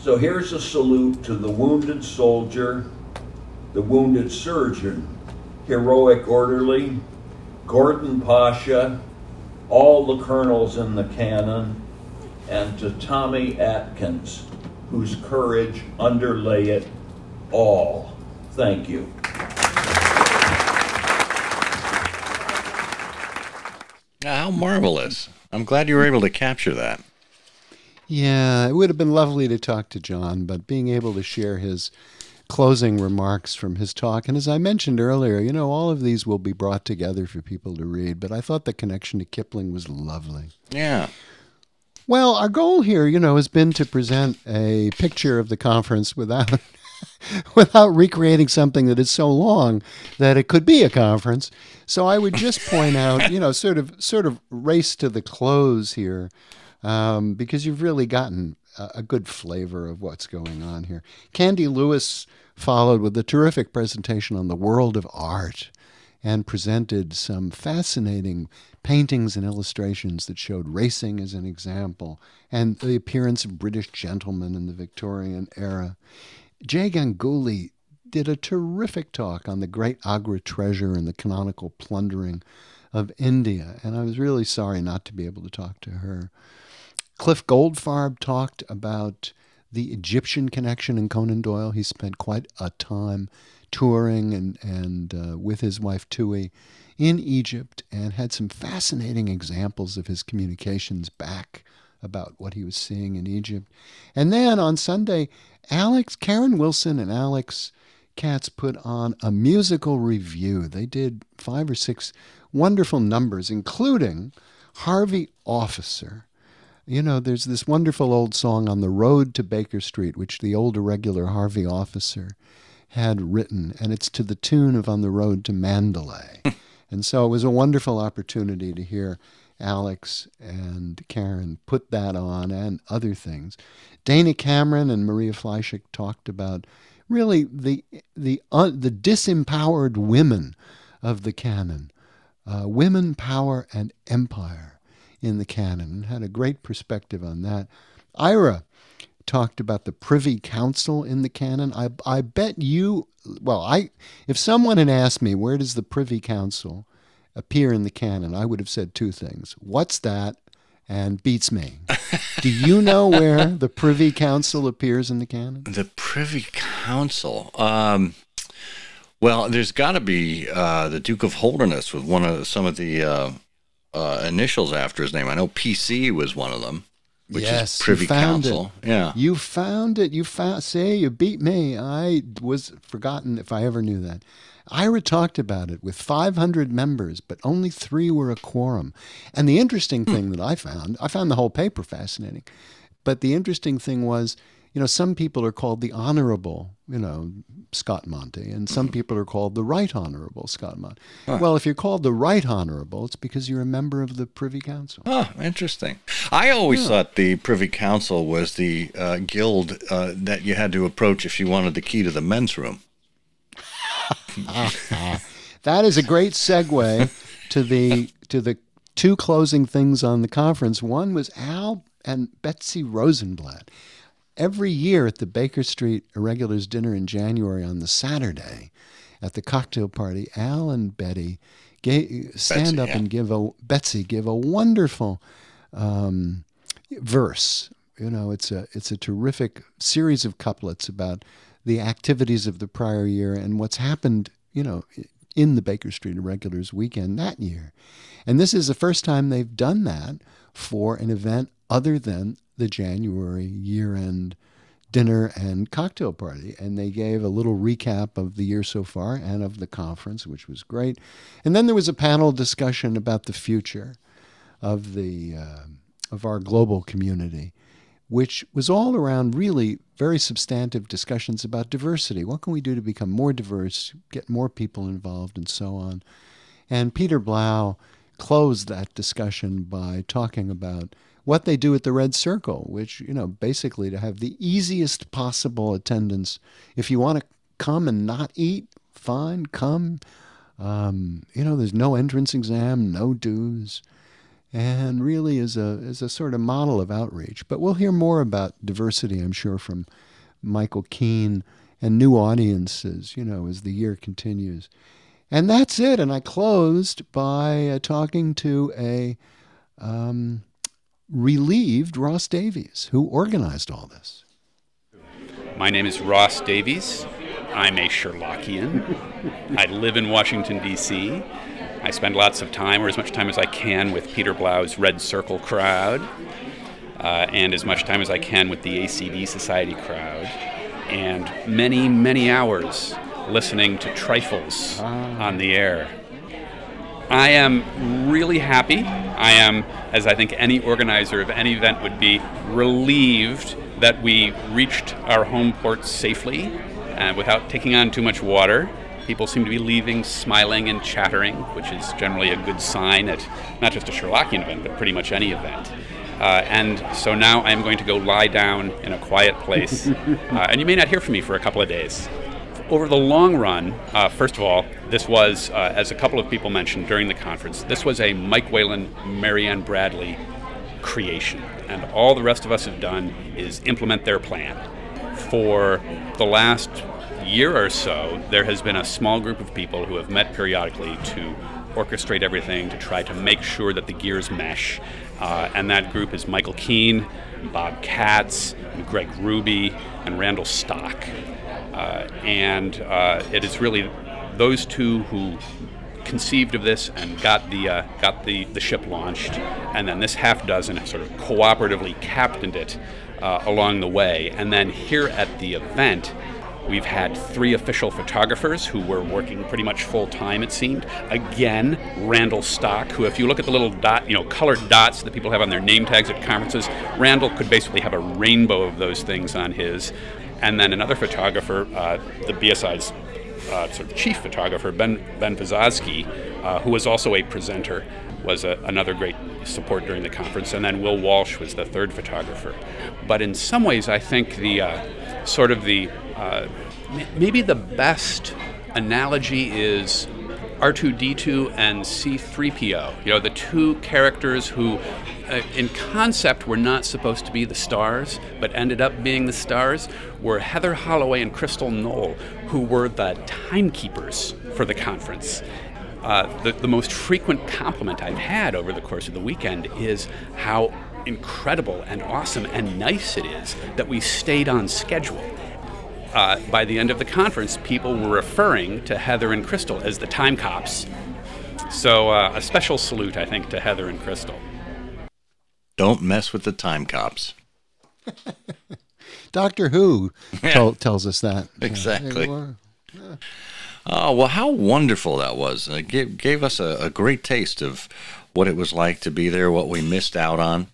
So here's a salute to the wounded soldier, the wounded surgeon, heroic orderly, Gordon Pasha, all the colonels in the cannon, and to Tommy Atkins, whose courage underlay it all. Thank you. How marvelous. I'm glad you were able to capture that. Yeah, it would have been lovely to talk to John, but being able to share his closing remarks from his talk, and as I mentioned earlier, you know, all of these will be brought together for people to read, but I thought the connection to Kipling was lovely. Yeah. Well, our goal here, you know, has been to present a picture of the conference without without recreating something that is so long that it could be a conference. So I would just point out, you know, sort of race to the close here, because you've really gotten a good flavor of what's going on here. Candy Lewis followed with a terrific presentation on the world of art and presented some fascinating paintings and illustrations that showed racing as an example and the appearance of British gentlemen in the Victorian era. Jay Ganguly did a terrific talk on the great Agra treasure and the canonical plundering of India, and I was really sorry not to be able to talk to her. Cliff Goldfarb talked about the Egyptian connection in Conan Doyle. He spent quite a time touring and with his wife Tui in Egypt and had some fascinating examples of his communications back about what he was seeing in Egypt. And then on Sunday, Karen Wilson and Alex Katz put on a musical review. They did 5 or 6 wonderful numbers, including Harvey Officer. You know, there's this wonderful old song on the road to Baker Street, which the old irregular Harvey Officer had written, and it's to the tune of On the Road to Mandalay. And so it was a wonderful opportunity to hear Alex and Karen put that on and other things. Dana Cameron and Maria Fleischik talked about really the disempowered women of the canon, women, power, and empire in the canon, and had a great perspective on that. Ira talked about the Privy Council in the canon. I bet you, if someone had asked me, where does the Privy Council appear in the canon, I would have said 2 things. What's that? And beats me. Do you know where the Privy Council appears in the canon? The Privy Council. Well, there's got to be the Duke of Holderness with some of the initials after his name. I know PC was one of them, which is Privy Council. Yeah, you found it. Say you beat me. I was forgotten if I ever knew that. Ira talked about it with 500 members, but only 3 were a quorum. And the interesting thing that I found the whole paper fascinating, but the interesting thing was, you know, some people are called the Honorable, you know, Scott Monty, and some people are called the Right Honorable Scott Monty. Huh. Well, if you're called the Right Honorable, it's because you're a member of the Privy Council. Oh, interesting. I always thought the Privy Council was the guild that you had to approach if you wanted the key to the men's room. That is a great segue to the 2 closing things on the conference. One was Al and Betsy Rosenblatt. Every year at the Baker Street Irregulars dinner in January on the Saturday at the cocktail party, Al and Betty stand up and give a wonderful verse. You know, it's a terrific series of couplets about the activities of the prior year and what's happened, you know, in the Baker Street Irregulars weekend that year. And this is the first time they've done that for an event other than the January year-end dinner and cocktail party. And they gave a little recap of the year so far and of the conference, which was great. And then there was a panel discussion about the future of the of our global community, which was all around really very substantive discussions about diversity. What can we do to become more diverse, get more people involved, and so on? And Peter Blau closed that discussion by talking about what they do at the Red Circle, which, you know, basically to have the easiest possible attendance. If you want to come and not eat, fine, come. You know, there's no entrance exam, no dues. And really is a sort of model of outreach. But we'll hear more about diversity, I'm sure, from Michael Keane and new audiences, you know, as the year continues. And that's it. And I closed by talking to a relieved Ross Davies, who organized all this. My name is Ross Davies. I'm a Sherlockian. I live in Washington, D.C., I spend lots of time, or as much time as I can, with Peter Blau's Red Circle crowd, and as much time as I can with the ACB Society crowd, and many, many hours listening to trifles on the air. I am really happy. I am, as I think any organizer of any event would be, relieved that we reached our home port safely and without taking on too much water. People seem to be leaving smiling and chattering, which is generally a good sign at not just a Sherlockian event, but pretty much any event. And so now I'm going to go lie down in a quiet place. And you may not hear from me for a couple of days. Over the long run, first of all, this was, as a couple of people mentioned during the conference, this was a Mike Whalen, Mary Ann Bradley creation. And all the rest of us have done is implement their plan. For the last year or so, there has been a small group of people who have met periodically to orchestrate everything, to try to make sure that the gears mesh. And that group is Michael Keane, Bob Katz, Greg Ruby, and Randall Stock. And it is really those two who conceived of this and got the ship launched. And then this half dozen sort of cooperatively captained it along the way. And then here at the event, we've had three official photographers who were working pretty much full-time, it seemed. Again, Randall Stock, who, if you look at the little dot, you know, colored dots that people have on their name tags at conferences, Randall could basically have a rainbow of those things on his. And then another photographer, the BSI's sort of chief photographer, Ben Vizoskey, who was also a presenter, was another great support during the conference. And then Will Walsh was the third photographer. But in some ways, I think the sort of the maybe the best analogy is R2-D2 and C-3PO, you know, the two characters who in concept were not supposed to be the stars but ended up being the stars, were Heather Holloway and Crystal Knoll, who were the timekeepers for the conference. The most frequent compliment I've had over the course of the weekend is how incredible and awesome and nice it is that we stayed on schedule. By the end of the conference, people were referring to Heather and Crystal as the time cops. So a special salute, I think, to Heather and Crystal. Don't mess with the time cops. Doctor Who tells us that. Exactly. Oh, well, how wonderful that was. It gave us a great taste of what it was like to be there, what we missed out on.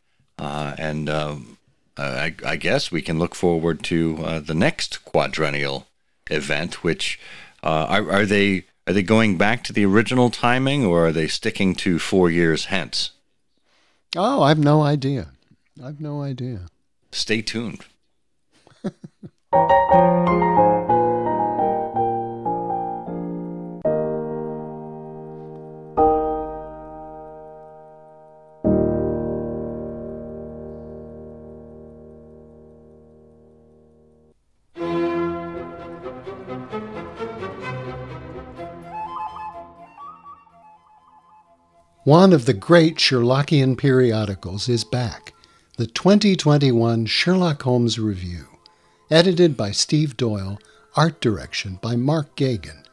I guess we can look forward to the next quadrennial event, which are they going back to the original timing, or are they sticking to 4 years hence? Oh, I have no idea. Stay tuned. One of the great Sherlockian periodicals is back, the 2021 Sherlock Holmes Review, edited by Steve Doyle, art direction by Mark Gagin,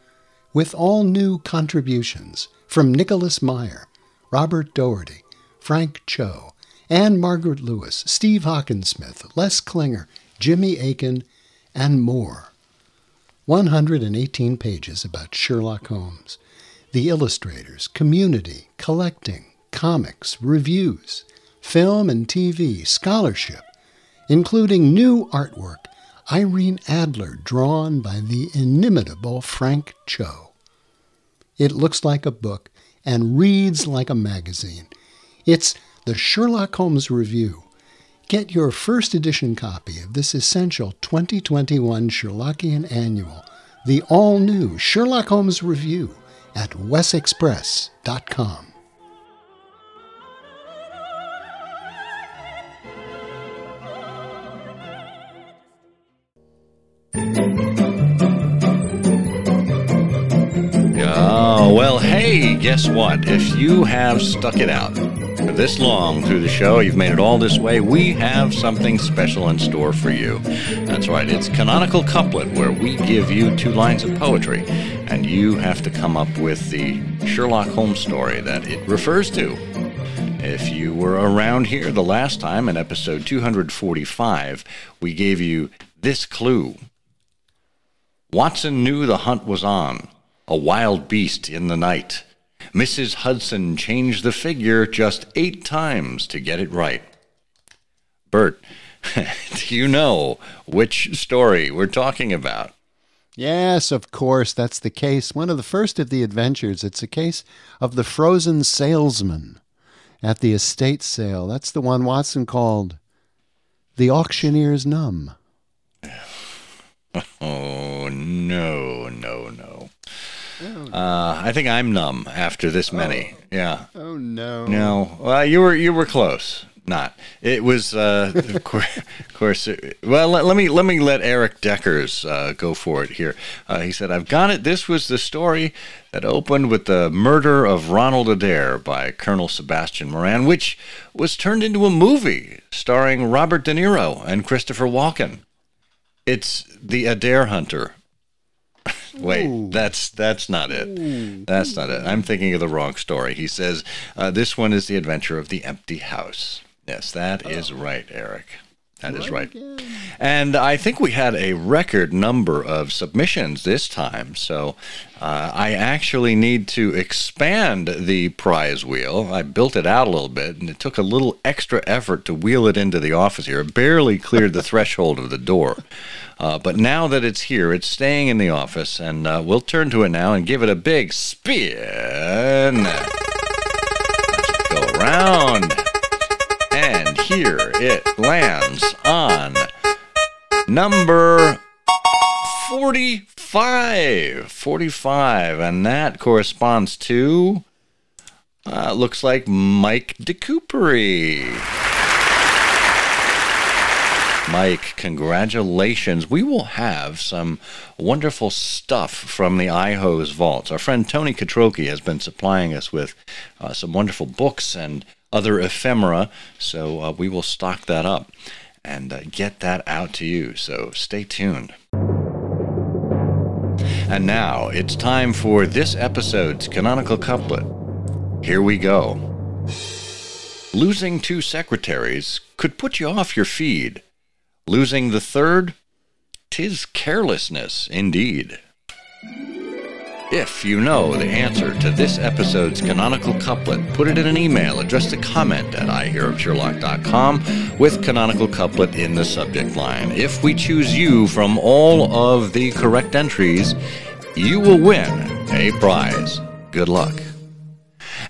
with all new contributions from Nicholas Meyer, Robert Doherty, Frank Cho, Anne Margaret Lewis, Steve Hawkinsmith, Les Klinger, Jimmy Aiken, and more. 118 pages about Sherlock Holmes, the illustrators, community, collecting, comics, reviews, film and TV, scholarship, including new artwork, Irene Adler, drawn by the inimitable Frank Cho. It looks like a book and reads like a magazine. It's the Sherlock Holmes Review. Get your first edition copy of this essential 2021 Sherlockian Annual, the all-new Sherlock Holmes Review, at wessexpress.com. Oh, well, hey, guess what? If you have stuck it out for this long through the show, you've made it all this way, we have something special in store for you. That's right, it's Canonical Couplet, where we give you two lines of poetry, and you have to come up with the Sherlock Holmes story that it refers to. If you were around here the last time, in episode 245, we gave you this clue. Watson knew the hunt was on, a wild beast in the night. Mrs. Hudson changed the figure just 8 times to get it right. Bert, do you know which story we're talking about? Yes, of course, that's the case. One of the first of the adventures. It's a case of the frozen salesman at the estate sale. That's the one Watson called The Auctioneer's Numb. Oh, no. I think I'm numb after this many. Oh. Yeah. Oh no. No. Well, you were close. Not. It was of course. Well, let me let Eric Decker's go for it here. He said, "I've got it. This was the story that opened with the murder of Ronald Adair by Colonel Sebastian Moran, which was turned into a movie starring Robert De Niro and Christopher Walken. It's The Adair Hunter." Wait, ooh. That's not it. Ooh. That's not it. I'm thinking of the wrong story. He says, this one is The Adventure of the Empty House. Yes, that is right, Eric. That is right. Again. And I think we had a record number of submissions this time, so I actually need to expand the prize wheel. I built it out a little bit, and it took a little extra effort to wheel it into the office here. It barely cleared the threshold of the door. But now that it's here, it's staying in the office, and we'll turn to it now and give it a big spin. Let's go around. And here it lands on number 45. 45, and that corresponds to, looks like Mike DeCoupery. Mike, congratulations. We will have some wonderful stuff from the IHO's vaults. Our friend Tony Katroki has been supplying us with some wonderful books and other ephemera, so we will stock that up and get that out to you, so stay tuned. And now it's time for this episode's Canonical Couplet. Here we go. Losing 2 secretaries could put you off your feed. Losing the third, 'tis carelessness indeed. If you know the answer to this episode's Canonical Couplet, put it in an email, address a comment at ihearofsherlock.com with Canonical Couplet in the subject line. If we choose you from all of the correct entries, you will win a prize. Good luck.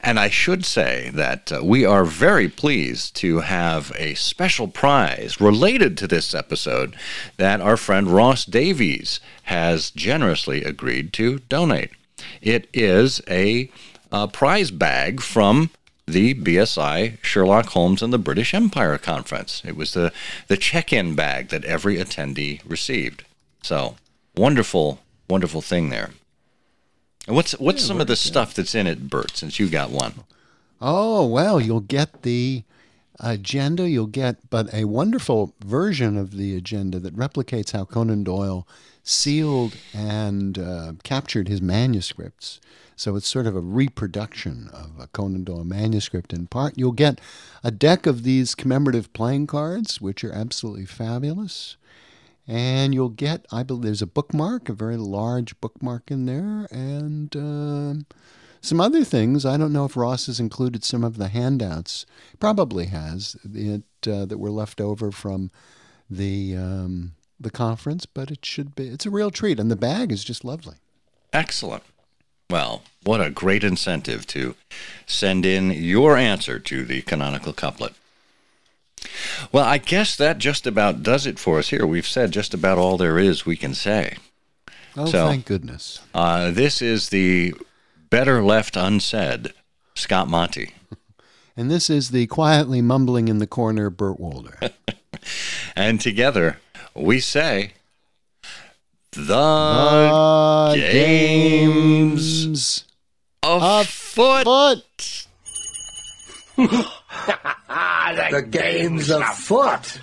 And I should say that we are very pleased to have a special prize related to this episode that our friend Ross Davies has generously agreed to donate. It is a prize bag from the BSI Sherlock Holmes and the British Empire Conference. It was the check-in bag that every attendee received. So, wonderful, wonderful thing there. And what's some of the stuff that's in it, Bert, since you got one? Oh, well, you'll get the agenda, you'll get but a wonderful version of the agenda that replicates how Conan Doyle sealed and captured his manuscripts. So it's sort of a reproduction of a Conan Doyle manuscript in part. You'll get a deck of these commemorative playing cards, which are absolutely fabulous. And you'll get, I believe, there's a bookmark, a very large bookmark in there, and some other things. I don't know if Ross has included some of the handouts. Probably has, that were left over from the conference, but it should be. It's a real treat, and the bag is just lovely. Excellent. Well, what a great incentive to send in your answer to the canonical couplet. Well, I guess that just about does it for us here. We've said just about all there is we can say. Oh, so, thank goodness. This is the Better Left Unsaid, Scott Monty. And this is the quietly mumbling in the corner, Bert Walder. And together we say, The game's afoot. The game's afoot.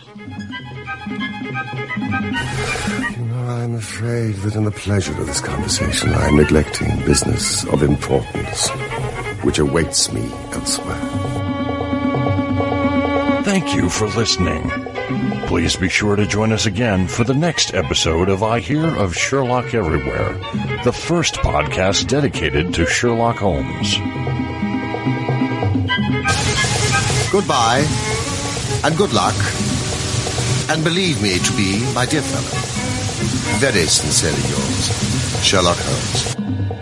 I'm afraid that in the pleasure of this conversation, I am neglecting business of importance, which awaits me elsewhere. Thank you for listening. Please be sure to join us again for the next episode of I Hear of Sherlock Everywhere, the first podcast dedicated to Sherlock Holmes. Goodbye, and good luck, and believe me to be, my dear fellow, very sincerely yours, Sherlock Holmes.